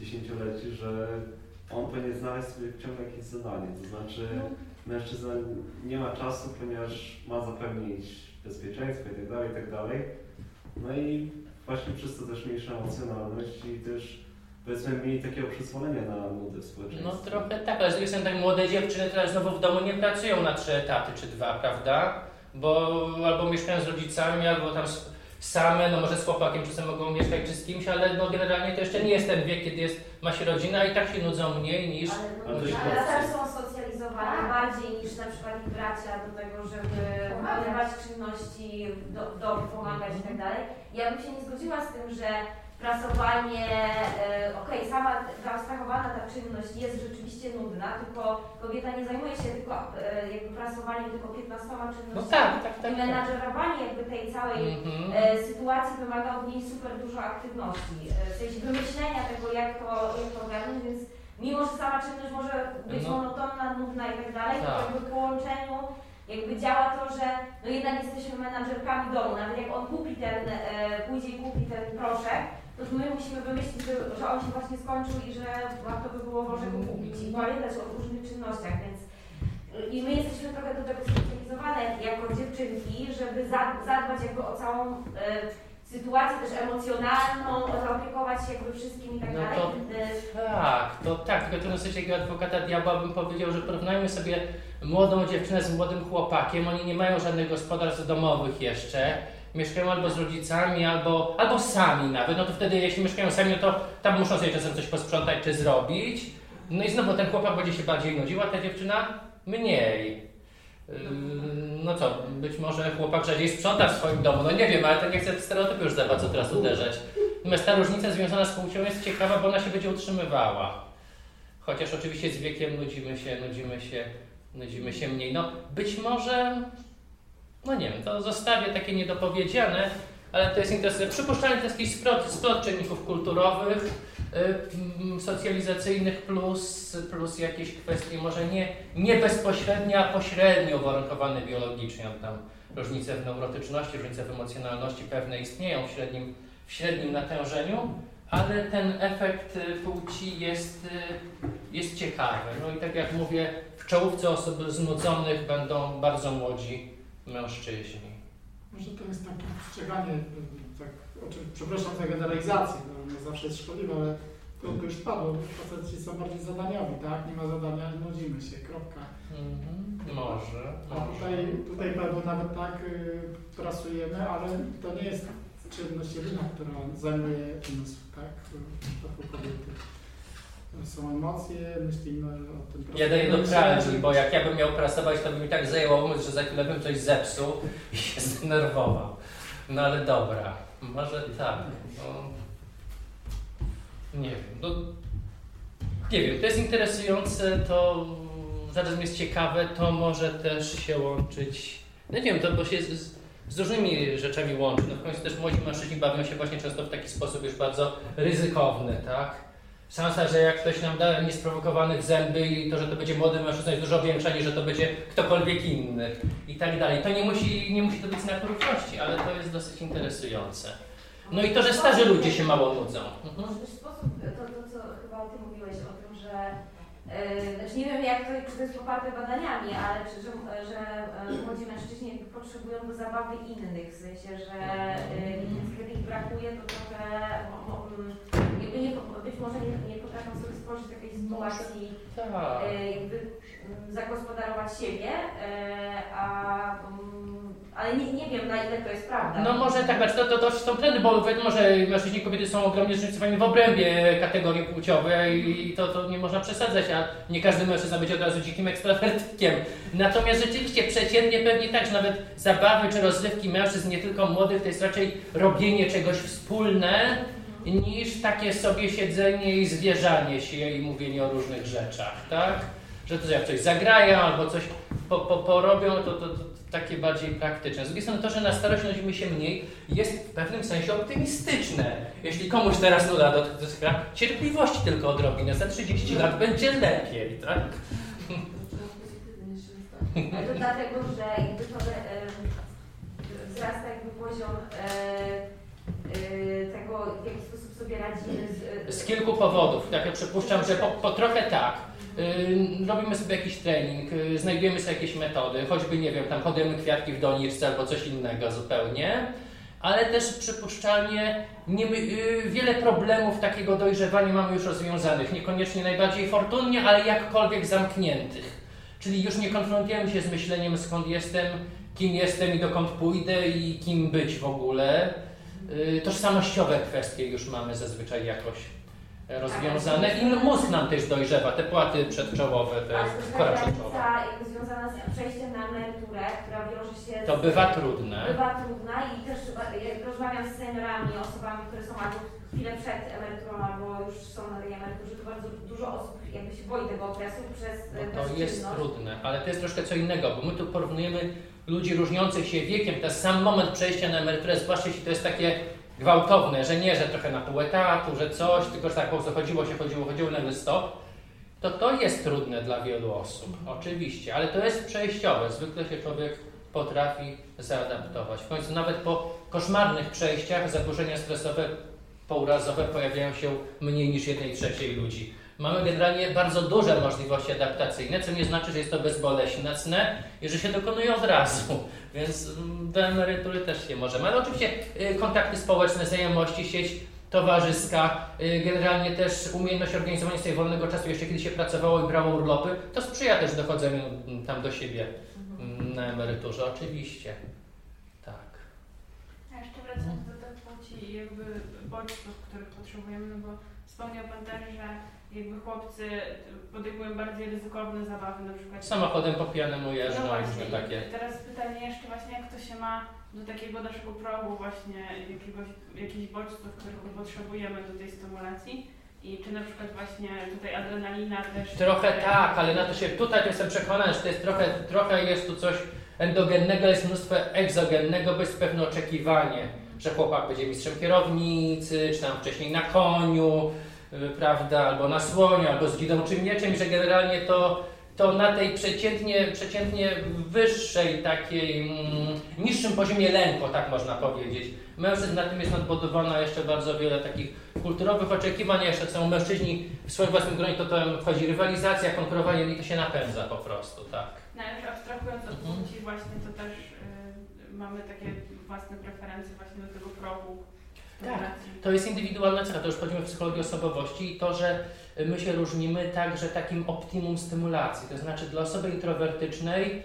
dziesięcioleci, że on powinien znaleźć sobie ciągle jakieś zadanie, to znaczy mężczyzna nie ma czasu, ponieważ ma zapewnić bezpieczeństwo itd., itd. No i właśnie przez to też mniejsza emocjonalność i też powiedzmy mniej takiego przyzwolenia na nudę w społeczeństwie. No trochę tak, ale z drugiej strony tak młode dziewczyny teraz znowu w domu nie pracują na trzy etaty czy dwa, prawda? Bo albo mieszkają z rodzicami, albo tam same, no może z chłopakiem czasem mogą mieszkać czy z kimś, ale no generalnie to jeszcze nie jest ten wiek, kiedy jest, ma się rodzina i tak się nudzą mniej niż... Ale, niż ale też są socjalizowane bardziej niż na przykład ich bracia do tego, żeby wykonywać czynności w domu, pomagać i tak dalej. Ja bym się nie zgodziła z tym, że prasowanie, okej, okay, sama zaabstrahowana ta czynność jest rzeczywiście nudna, tylko kobieta nie zajmuje się tylko jakby prasowaniem tylko piętnastoma czynnościami. No tak, tak, tak, I menadżerowanie tak. jakby tej całej mm-hmm. sytuacji wymaga od niej super dużo aktywności, w sensie wymyślenia tego, jak to, jak to ogarnąć, więc mimo, że sama czynność może być no. monotonna, nudna i tak dalej, to jakby w połączeniu jakby działa to, że no jednak jesteśmy menadżerkami domu, nawet jak on kupi ten, pójdzie i kupi ten proszek, to my musimy wymyślić, że, że on się właśnie skończył i że warto by było może go kupić i pamiętać o różnych czynnościach, więc i my jesteśmy trochę do tego specjalizowane jako dziewczynki, żeby zadbać jakby o całą y, sytuację też emocjonalną, zaopiekować się jakby wszystkim i tak no dalej. To, tak, to tak, tylko w sensie adwokata diabła bym powiedział, że porównajmy sobie młodą dziewczynę z młodym chłopakiem, oni nie mają żadnych gospodarstw domowych jeszcze, mieszkają albo z rodzicami, albo, albo sami nawet, no to wtedy jeśli mieszkają sami, no to tam muszą sobie czasem coś posprzątać czy zrobić, no i znowu ten chłopak będzie się bardziej nudził, a ta dziewczyna mniej. No co, być może chłopak rzadziej sprząta w swoim domu, no nie wiem, ale to nie chcę w stereotypy już za bardzo teraz uderzać. Natomiast ta różnica związana z płcią jest ciekawa, bo ona się będzie utrzymywała. Chociaż oczywiście z wiekiem nudzimy się, nudzimy się, nudzimy się mniej. No być może, no nie wiem, to zostawię takie niedopowiedziane, ale to jest interesujące. Przypuszczalnie to jest jakiś splot, splot czynników kulturowych, socjalizacyjnych plus, plus jakieś kwestie może nie, nie bezpośrednio, a pośrednio uwarunkowane biologicznie. Tam różnice w neurotyczności, różnice w emocjonalności pewne istnieją w średnim, w średnim natężeniu, ale ten efekt płci jest, jest ciekawy. No i tak jak mówię, w czołówce osób znudzonych będą bardzo młodzi mężczyźni. Może to jest takie postrzeganie, tak, przepraszam za generalizację, no, zawsze jest szkodliwe, ale to już padło, faceci są bardziej zadaniowi, tak? Nie ma zadania, nudzimy się, kropka. Mm-hmm. Może. A może. Tutaj, tutaj pewno nawet tak y, pracujemy, ale to nie jest czynność jedyna, którą zajmuje umysł, tak? W przypadku kobiety. Są emocje, myślimy o tym... Ja daję do pralki, bo jak ja bym miał prasować, to by mi tak zajęło umysł, że za chwilę bym coś zepsuł i się zdenerwował. No ale dobra, może tak, no... Nie wiem, no... Nie wiem, to jest interesujące, to... Zarazem jest ciekawe, to może też się łączyć... No nie wiem, to bo się z, z różnymi rzeczami łączy. No w końcu też młodzi mężczyźni bawią się właśnie często w taki sposób już bardzo ryzykowny, tak? Szansa, że jak ktoś nam da niesprowokowanych zęby i to, że to będzie młody mężczyzna jest dużo większa niż że to będzie ktokolwiek inny i tak dalej. To nie musi, nie musi to być znak równości, ale to jest dosyć interesujące. No i to, że starzy ludzie się mało nudzą. Mhm. W sposób, to, to co chyba o tym mówiłeś, o tym, że yy, znaczy nie wiem jak to, czy to jest poparte badaniami, ale czy, że, że młodzi mężczyźni potrzebują do zabawy innych, w sensie, że yy, kiedy ich brakuje, to trochę jakby nie, być może nie, nie potrafią sobie stworzyć takiej sytuacji, jakby zagospodarować siebie, a, ale nie, nie wiem na ile to jest prawda. No może tak, znaczy to, to, to są trendy, bo wiadomo, że mężczyźni i kobiety są ogromnie zróżnicowani w obrębie kategorii płciowej i to, to nie można przesadzać, a nie każdy mężczyzna będzie od razu dzikim ekstrawertykiem. Natomiast rzeczywiście przeciętnie pewnie tak, że nawet zabawy czy rozrywki mężczyzn, nie tylko młodych, to jest raczej robienie czegoś wspólne, niż takie sobie siedzenie i zwierzanie się i mówienie o różnych rzeczach, tak? Że to jak coś zagrają albo coś po, po, porobią, to, to, to takie bardziej praktyczne. Z drugiej strony to, że na starość nudzimy się mniej, jest w pewnym sensie optymistyczne. Jeśli komuś teraz nuda dotyka cierpliwości tylko odrobinę, za trzydzieści lat będzie lepiej, tak? Ale to dlatego, że jakby to yy, wzrasta jakby poziom yy... tego, w jaki sposób sobie radzimy z... Z kilku powodów, tak, ja przypuszczam, że po, po trochę tak, yy, robimy sobie jakiś trening, yy, znajdujemy sobie jakieś metody, choćby, nie wiem, tam hodujemy kwiatki w doniczce albo coś innego zupełnie, ale też przypuszczalnie nie, yy, wiele problemów takiego dojrzewania mamy już rozwiązanych, niekoniecznie najbardziej fortunnie, ale jakkolwiek zamkniętych, czyli już nie konfrontujemy się z myśleniem, skąd jestem, kim jestem i dokąd pójdę i kim być w ogóle. Tożsamościowe kwestie już mamy zazwyczaj jakoś rozwiązane i mózg nam też dojrzewa, te płaty przedczołowe, te kora przedczołowa. A to jest związana z przejściem na emeryturę, która wiąże się... To bywa trudne. Bywa trudna i też jak rozmawiam z seniorami, osobami, które są albo chwilę przed emeryturą, albo już są na tej emeryturze, to bardzo dużo osób jakby się boi tego okresu przez... No to jest trudne, ale to jest troszkę co innego, bo my tu porównujemy ludzi różniących się wiekiem, ten sam moment przejścia na emeryturę, zwłaszcza jeśli to jest takie gwałtowne, że nie, że trochę na pół etatu, że coś, tylko że tak po prostu chodziło się, chodziło, chodziło, lewy stop, to to jest trudne dla wielu osób, oczywiście, ale to jest przejściowe, zwykle się człowiek potrafi zaadaptować. W końcu nawet po koszmarnych przejściach zaburzenia stresowe, pourazowe pojawiają się mniej niż jednej trzeciej ludzi. Mamy generalnie bardzo duże możliwości adaptacyjne, co nie znaczy, że jest to bezboleśne i że się dokonuje od razu, więc do emerytury też nie możemy. Ale oczywiście kontakty społeczne, znajomości, sieć towarzyska, generalnie też umiejętność organizowania sobie wolnego czasu, jeszcze kiedy się pracowało i brało urlopy, to sprzyja też dochodzeniu tam do siebie na emeryturze, oczywiście. Tak. A jeszcze wracając do tej płci i jakby bodźców, których potrzebujemy, no bo wspomniał Pan też, że jakby chłopcy podejmują bardziej ryzykowne zabawy, na przykład... Samochodem po pijanemu jeżdżą, no właśnie, takie... Teraz pytanie jeszcze właśnie, jak to się ma do takiego naszego progu właśnie, jakiegoś, jakichś bodźców, których potrzebujemy do tej stymulacji? I czy na przykład właśnie tutaj adrenalina też... Trochę tutaj... tak, ale na to się... Tutaj jestem przekonany, że to jest trochę, trochę jest tu coś endogennego, jest mnóstwo egzogennego, bo jest pewne oczekiwanie, że chłopak będzie mistrzem kierownicy, czy tam wcześniej na koniu, prawda, albo na słoniu, albo z gidą czy mieczem, że generalnie to, to na tej przeciętnie, przeciętnie wyższej, takiej mm, niższym poziomie lęku, tak można powiedzieć. Mężczyzn na tym jest nadbudowana jeszcze bardzo wiele takich kulturowych oczekiwań, jeszcze co mężczyźni w swoim własnym gronie, to tam wchodzi rywalizacja, konkurowanie i to się napędza po prostu, tak. No już abstrahując od płci właśnie, to też y, mamy takie własne preferencje właśnie do tego progu. Tak, to jest indywidualna cecha, to już wchodzimy w psychologię osobowości i to, że my się różnimy także takim optimum stymulacji, to znaczy dla osoby introwertycznej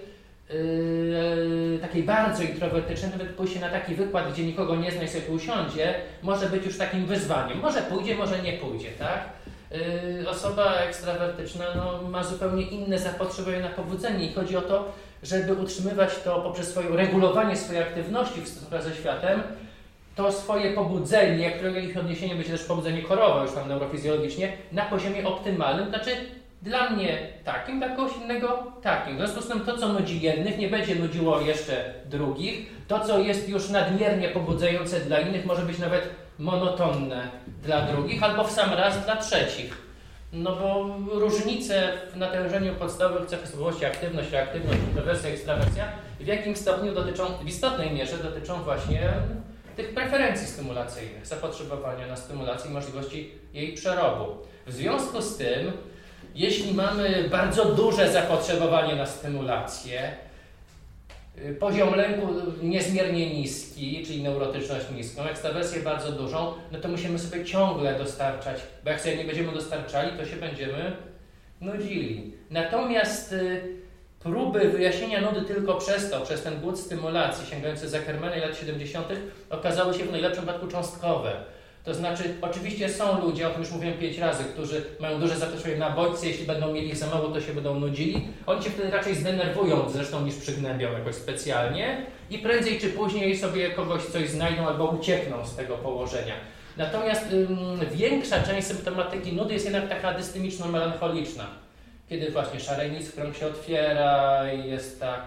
Yy, takiej bardzo introwertycznej, nawet pójście na taki wykład, gdzie nikogo nie zna i sobie usiądzie, może być już takim wyzwaniem. Może pójdzie, może nie pójdzie, tak? Yy, osoba ekstrawertyczna no, ma zupełnie inne zapotrzebowanie na pobudzenie i chodzi o to, żeby utrzymywać to poprzez swoje regulowanie swojej aktywności w stosunku ze światem, to swoje pobudzenie, którego ich odniesienie będzie też pobudzenie korowa, już tam neurofizjologicznie, na poziomie optymalnym, znaczy dla mnie takim, dla kogoś innego takim. W związku z tym to, co nudzi jednych, nie będzie nudziło jeszcze drugich. To, co jest już nadmiernie pobudzające dla innych, może być nawet monotonne dla drugich, albo w sam raz dla trzecich. No bo różnice w natężeniu podstawowych cech osobowości, aktywność, reaktywność, introwersja, ekstrawersja, w jakim stopniu dotyczą, w istotnej mierze dotyczą właśnie tych preferencji stymulacyjnych, zapotrzebowania na stymulację i możliwości jej przerobu. W związku z tym, jeśli mamy bardzo duże zapotrzebowanie na stymulację, poziom lęku niezmiernie niski, czyli neurotyczność niską, ekstrawersję bardzo dużą, no to musimy sobie ciągle dostarczać, bo jak sobie nie będziemy dostarczali, to się będziemy nudzili. Natomiast próby wyjaśnienia nudy tylko przez to, przez ten głód stymulacji sięgający Zuckermana i lat siedemdziesiątych okazały się w najlepszym przypadku cząstkowe. To znaczy, oczywiście są ludzie, o tym już mówiłem pięć razy, którzy mają duże zapotrzebowanie na bodźce, jeśli będą mieli ich za mało, to się będą nudzili. Oni się wtedy raczej zdenerwują zresztą niż przygnębią jakoś specjalnie i prędzej czy później sobie kogoś coś znajdą albo uciekną z tego położenia. Natomiast ym, większa część symptomatyki nudy jest jednak taka dystymiczno-melancholiczna, kiedy właśnie szarejnictw krąg się otwiera i jest tak...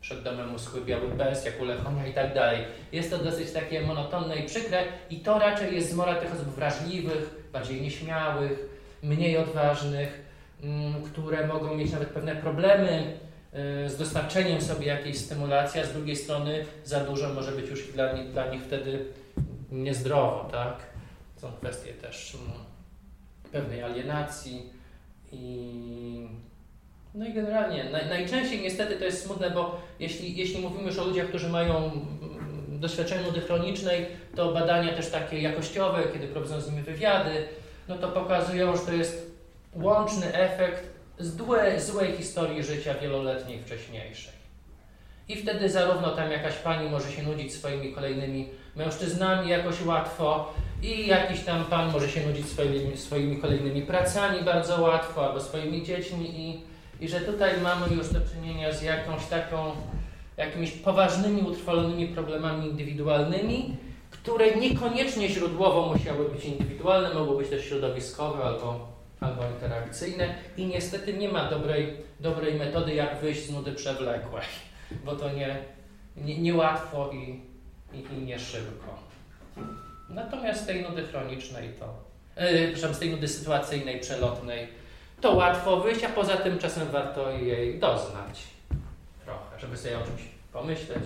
przed domem uschły biały bez, jak u Lechonia i tak dalej. Jest to dosyć takie monotonne i przykre i to raczej jest zmora tych osób wrażliwych, bardziej nieśmiałych, mniej odważnych, m, które mogą mieć nawet pewne problemy y, z dostarczeniem sobie jakiejś stymulacji, a z drugiej strony za dużo może być już dla nich, dla nich wtedy niezdrowo, tak? Są kwestie też m, pewnej alienacji i... No i generalnie, naj, najczęściej niestety to jest smutne, bo jeśli, jeśli mówimy już o ludziach, którzy mają doświadczenie nudy chronicznej, to badania też takie jakościowe, kiedy prowadzą z nimi wywiady, no to pokazują, że to jest łączny efekt złe, złej historii życia wieloletniej, wcześniejszej. I wtedy zarówno tam jakaś pani może się nudzić swoimi kolejnymi mężczyznami jakoś łatwo i jakiś tam pan może się nudzić swoimi, swoimi kolejnymi pracami bardzo łatwo, albo swoimi dziećmi i I że tutaj mamy już do czynienia z jakąś taką, jakimiś poważnymi, utrwalonymi problemami indywidualnymi, które niekoniecznie źródłowo musiały być indywidualne, mogły być też środowiskowe albo, albo interakcyjne i niestety nie ma dobrej, dobrej metody, jak wyjść z nudy przewlekłej, bo to nie, nie, niełatwo i, i, i nie szybko. Natomiast z tej nudy chronicznej to, yy, przepraszam, z tej nudy sytuacyjnej, przelotnej, to łatwo wyjść, a poza tym czasem warto jej doznać trochę, żeby sobie o czymś pomyśleć,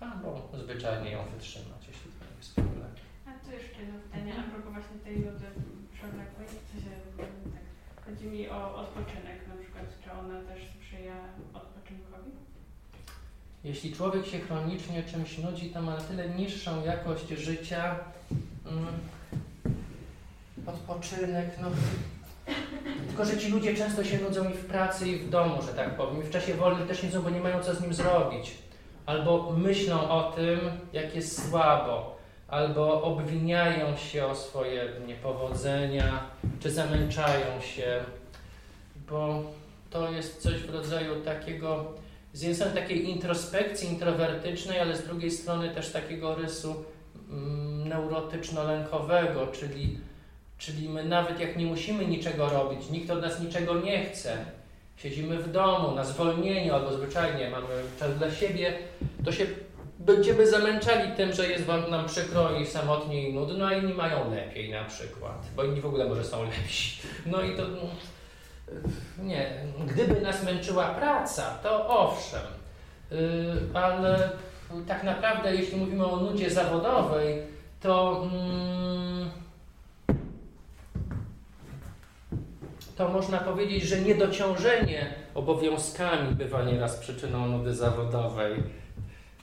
albo zwyczajnie ją wytrzymać, jeśli to nie jest problem. A tu jeszcze jedno pytanie, a propos właśnie tej nudy przewlekłej, co się tak, chodzi mi o odpoczynek na przykład, czy ona też sprzyja odpoczynkowi? Jeśli człowiek się chronicznie czymś nudzi, to ma na tyle niższą jakość życia, mm, odpoczynek, no... Tylko, że ci ludzie często się nudzą i w pracy, i w domu, że tak powiem, i w czasie wolnym też nie nudzą, bo nie mają co z nim zrobić. Albo myślą o tym, jak jest słabo, albo obwiniają się o swoje niepowodzenia, czy zamęczają się, bo to jest coś w rodzaju takiego, z jednej strony takiej introspekcji introwertycznej, ale z drugiej strony też takiego rysu mm, neurotyczno-lękowego, czyli Czyli my nawet jak nie musimy niczego robić, nikt od nas niczego nie chce, siedzimy w domu, na zwolnieniu albo zwyczajnie mamy czas dla siebie, to się będziemy zamęczali tym, że jest nam przykro i samotnie i nudno, a inni mają lepiej na przykład, bo inni w ogóle może są lepsi. No i to... nie, gdyby nas męczyła praca, to owszem, yy, ale tak naprawdę jeśli mówimy o nudzie zawodowej, to... Mm, to można powiedzieć, że niedociążenie obowiązkami bywa nieraz przyczyną nudy zawodowej,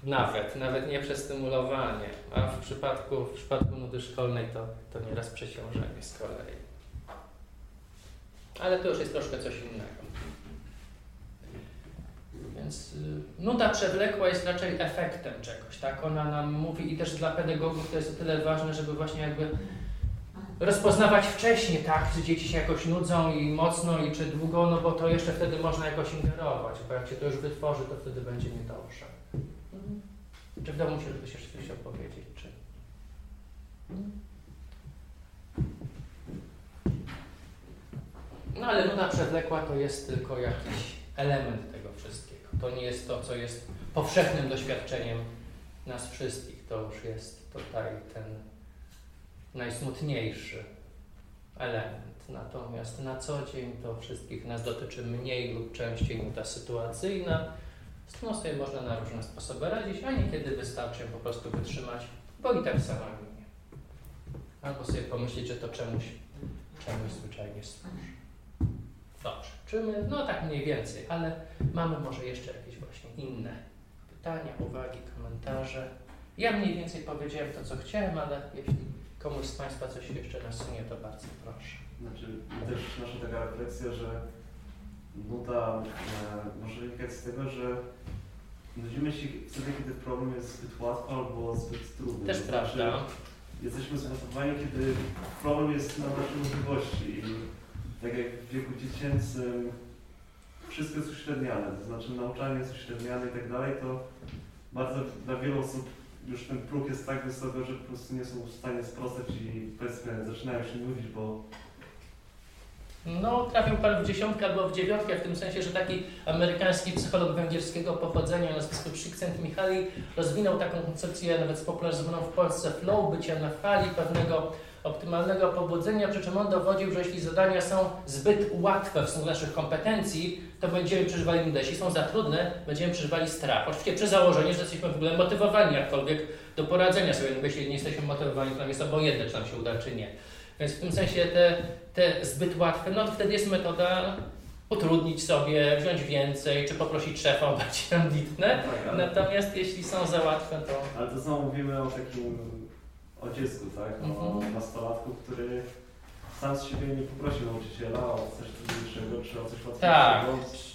nawet, nawet nie przestymulowanie, a w przypadku, w przypadku nudy szkolnej to, to nieraz przeciążenie z kolei. Ale to już jest troszkę coś innego. Więc nuda przewlekła jest raczej efektem czegoś, tak? Ona nam mówi i też dla pedagogów to jest o tyle ważne, żeby właśnie jakby rozpoznawać wcześniej, tak, czy dzieci się jakoś nudzą i mocno i czy długo, no bo to jeszcze wtedy można jakoś ingerować, bo jak się to już wytworzy, to wtedy będzie niedobrze. Mhm. Czy w domu musisz jeszcze coś opowiedzieć, czy... No ale nuda przewlekła to jest tylko jakiś element tego wszystkiego. To nie jest to, co jest powszechnym doświadczeniem nas wszystkich. To już jest tutaj ten najsmutniejszy element. Natomiast na co dzień to wszystkich nas dotyczy mniej lub częściej nuda sytuacyjna. Z tą sobie można na różne sposoby radzić, a niekiedy wystarczy po prostu wytrzymać, bo i tak sama minie. Albo sobie pomyśleć, że to czemuś, czemuś zwyczajnie służy. Dobrze, czy my, no tak mniej więcej, ale mamy może jeszcze jakieś właśnie inne pytania, uwagi, komentarze. Ja mniej więcej powiedziałem to, co chciałem, ale jeśli komuś z Państwa coś jeszcze nasunie, to bardzo proszę. Znaczy, też nasza taka refleksja, że nuda e, może wynikać z tego, że nudzimy się wtedy, kiedy problem jest zbyt łatwy albo zbyt trudny. Też to znaczy, prawda. Jesteśmy zmotywowani, kiedy problem jest na naszej możliwości. I tak jak w wieku dziecięcym wszystko jest uśredniane, to znaczy nauczanie jest uśredniane i tak dalej, to bardzo dla wielu osób już ten próg jest tak wysoki, że po prostu nie są w stanie sprostać i powiedzmy zaczynają się nudzić, bo... No trafił Pan w dziesiątkę albo w dziewiątkę, w tym sensie, że taki amerykański psycholog węgierskiego pochodzenia, nazwisko Csikszentmihalyi, rozwinął taką koncepcję, nawet spopularyzowaną w Polsce, flow, bycia na fali pewnego optymalnego pobudzenia, przy czym on dowodził, że jeśli zadania są zbyt łatwe w stosunku do naszych kompetencji, to będziemy przeżywali nudę. Jeśli są za trudne, będziemy przeżywali strach. Oczywiście przy założeniu, że jesteśmy w ogóle motywowani jakkolwiek do poradzenia sobie, no bo jeśli nie jesteśmy motywowani, to nam jest obojętne, czy nam się uda, czy nie. Więc w tym sensie te, te zbyt łatwe, no to wtedy jest metoda utrudnić sobie, wziąć więcej, czy poprosić szefa o bardziej ambitne. Tak, natomiast jeśli są za łatwe, to... Ale to znowu mówimy o takim... o dziecku, tak? O nastolatku, który sam z siebie nie poprosił nauczyciela o coś trudniejszego, czy o coś łatwiejszego. Tak.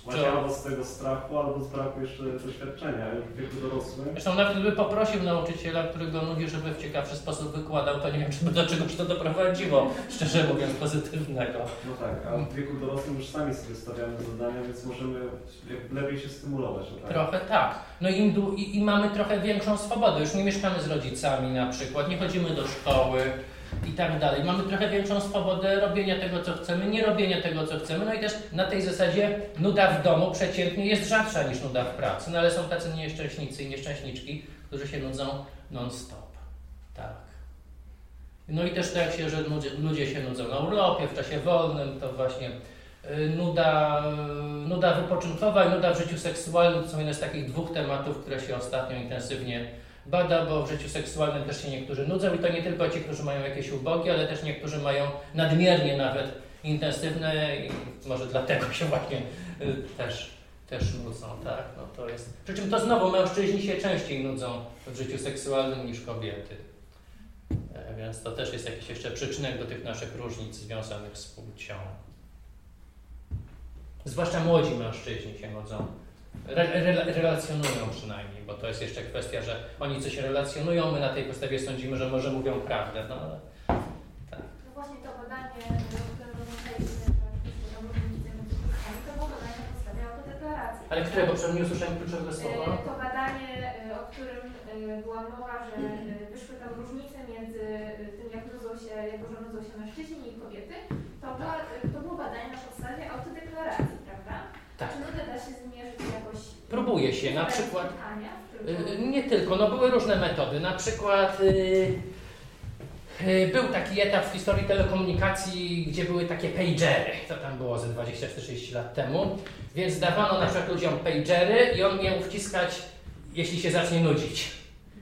Właśnie albo z tego strachu, albo z braku jeszcze doświadczenia w wieku dorosłym. Zresztą nawet gdyby poprosił nauczyciela, który go nudzi, żeby w ciekawszy sposób wykładał, to nie wiem, czy by do czegoś to doprowadziło, szczerze mówiąc, pozytywnego. No tak, a w wieku dorosłym już sami sobie stawiamy zadania, więc możemy lepiej się stymulować. Tak? Trochę tak. No i, im, i, i mamy trochę większą swobodę. Już nie mieszkamy z rodzicami na przykład, nie chodzimy do szkoły i tak dalej. Mamy trochę większą swobodę robienia tego, co chcemy, nie robienia tego, co chcemy. No i też na tej zasadzie nuda w domu przeciętnie jest rzadsza niż nuda w pracy. No ale są tacy nieszczęśnicy i nieszczęśniczki, którzy się nudzą non-stop. Tak. No i też tak się, że ludzie, ludzie się nudzą na urlopie, w czasie wolnym, to właśnie yy, nuda, yy, nuda wypoczynkowa i nuda w życiu seksualnym to są jedne z takich dwóch tematów, które się ostatnio intensywnie bada, bo w życiu seksualnym też się niektórzy nudzą i to nie tylko ci, którzy mają jakieś ubogie, ale też niektórzy mają nadmiernie nawet intensywne i może dlatego się właśnie y, też, też nudzą, tak? No to jest... Przy czym to znowu mężczyźni się częściej nudzą w życiu seksualnym niż kobiety. E, więc to też jest jakiś jeszcze przyczynek do tych naszych różnic związanych z płcią. Zwłaszcza młodzi mężczyźni się nudzą. Re, re, relacjonują przynajmniej, bo to jest jeszcze kwestia, że oni coś relacjonują, my na tej podstawie sądzimy, że może mówią prawdę, no ale tak. No właśnie to badanie, które rozmawialiśmy, to było badanie na podstawie autodeklaracji. Ale które, bo przynajmniej usłyszałem kluczowe słowa? To badanie, o którym była mowa, że wyszły tam różnice między tym, jak nudzą się, jak dużo nudzą się mężczyźni i kobiety, to, była, to było badanie na podstawie autodeklaracji, prawda? Tak. Czy nuda da się zmierzyć jakoś? Próbuje się, na przykład, nie tylko, no były różne metody, na przykład yy, yy, był taki etap w historii telekomunikacji, gdzie były takie pagery, to tam było ze dwadzieścia czterdzieści lat temu, więc dawano na przykład ludziom pagery i on miał wciskać, jeśli się zacznie nudzić.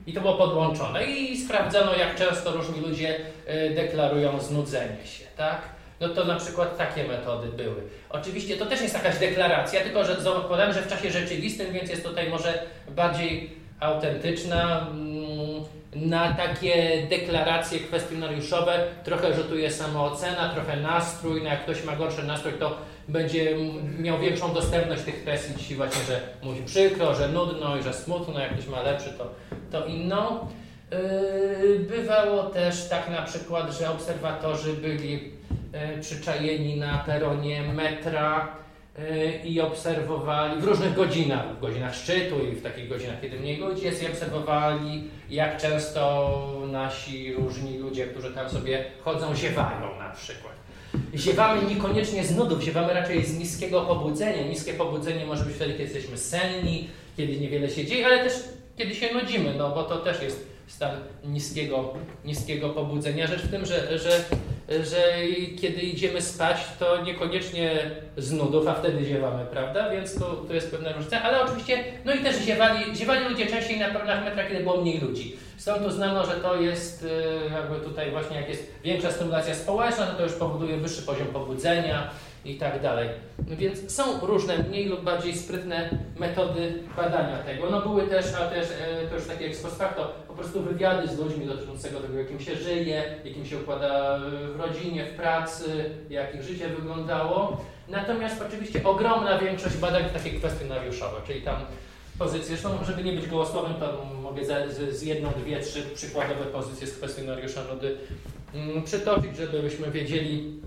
I to było podłączone i sprawdzano, jak często różni ludzie yy, deklarują znudzenie się, tak? No to na przykład takie metody były. Oczywiście to też jest jakaś deklaracja, tylko że zakładam, że w czasie rzeczywistym, więc jest tutaj może bardziej autentyczna. na takie deklaracje kwestionariuszowe, trochę rzutuje samoocena, trochę nastrój, no jak ktoś ma gorszy nastrój, to będzie miał większą dostępność tych treści dzisiaj właśnie, że mówi przykro, że nudno i że smutno, jak ktoś ma lepszy, to, to inną. Bywało też tak na przykład, że obserwatorzy byli przyczajeni na peronie metra i obserwowali w różnych godzinach, w godzinach szczytu i w takich godzinach, kiedy mniej ludzi jest, i obserwowali, jak często nasi różni ludzie, którzy tam sobie chodzą, ziewają na przykład. Ziewamy niekoniecznie z nudów, ziewamy raczej z niskiego pobudzenia. Niskie pobudzenie może być wtedy, kiedy jesteśmy senni, kiedy niewiele się dzieje, ale też kiedy się nudzimy, no bo to też jest stan niskiego, niskiego pobudzenia. Rzecz w tym, że, że, że kiedy idziemy spać, to niekoniecznie z nudów, a wtedy ziewamy, prawda? Więc to, to jest pewna różnica, ale oczywiście, no i też ziewali, ziewali ludzie częściej na peronach metra, kiedy było mniej ludzi. Stąd uznano, że to jest jakby tutaj właśnie, jak jest większa stymulacja społeczna, to, to już powoduje wyższy poziom pobudzenia i tak dalej. Więc są różne, mniej lub bardziej sprytne metody badania tego. No były też, a też to już takie ex post facto, po prostu wywiady z ludźmi dotyczącego tego, jakim się żyje, jakim się układa w rodzinie, w pracy, jak ich życie wyglądało. Natomiast oczywiście ogromna większość badań to takie kwestionariuszowe, czyli tam pozycje, zresztą żeby nie być gołosłownym, to mogę z, z jedną, dwie, trzy przykładowe pozycje z kwestionariusza Rody przytoczyć, żebyśmy wiedzieli,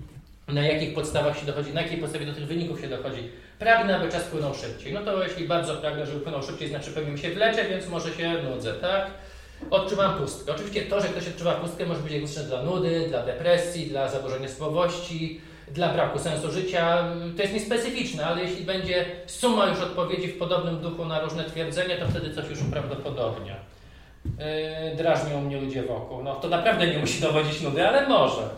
na jakich podstawach się dochodzi, na jakiej podstawie do tych wyników się dochodzi. Pragnę, aby czas płynął szybciej. No to jeśli bardzo pragnę, żeby płynął szybciej, znaczy pewnie się wleczę, więc może się nudzę, tak? Odczuwam pustkę. Oczywiście to, że ktoś odczuwa pustkę, może być egzotyczne dla nudy, dla depresji, dla zaburzenia osobowości, dla braku sensu życia. To jest niespecyficzne, ale jeśli będzie suma już odpowiedzi w podobnym duchu na różne twierdzenia, to wtedy coś już uprawdopodobnia. Yy, drażnią mnie ludzie wokół. No to naprawdę nie musi dowodzić nudy, ale może.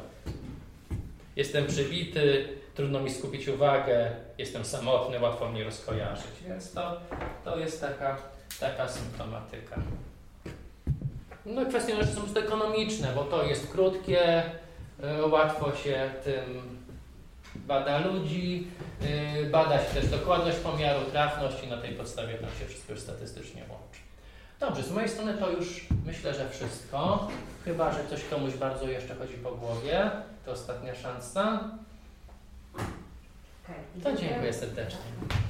Jestem przybity, trudno mi skupić uwagę, jestem samotny, łatwo mnie rozkojarzyć. Więc to, to jest taka, taka symptomatyka. No i kwestie są bardzo ekonomiczne, bo to jest krótkie, y, łatwo się tym bada ludzi, y, bada się też dokładność pomiaru, trafność i na tej podstawie tam się wszystko już statystycznie łączy. Dobrze, z mojej strony to już myślę, że wszystko. Chyba że coś komuś bardzo jeszcze chodzi po głowie. To ostatnia szansa. To dziękuję serdecznie.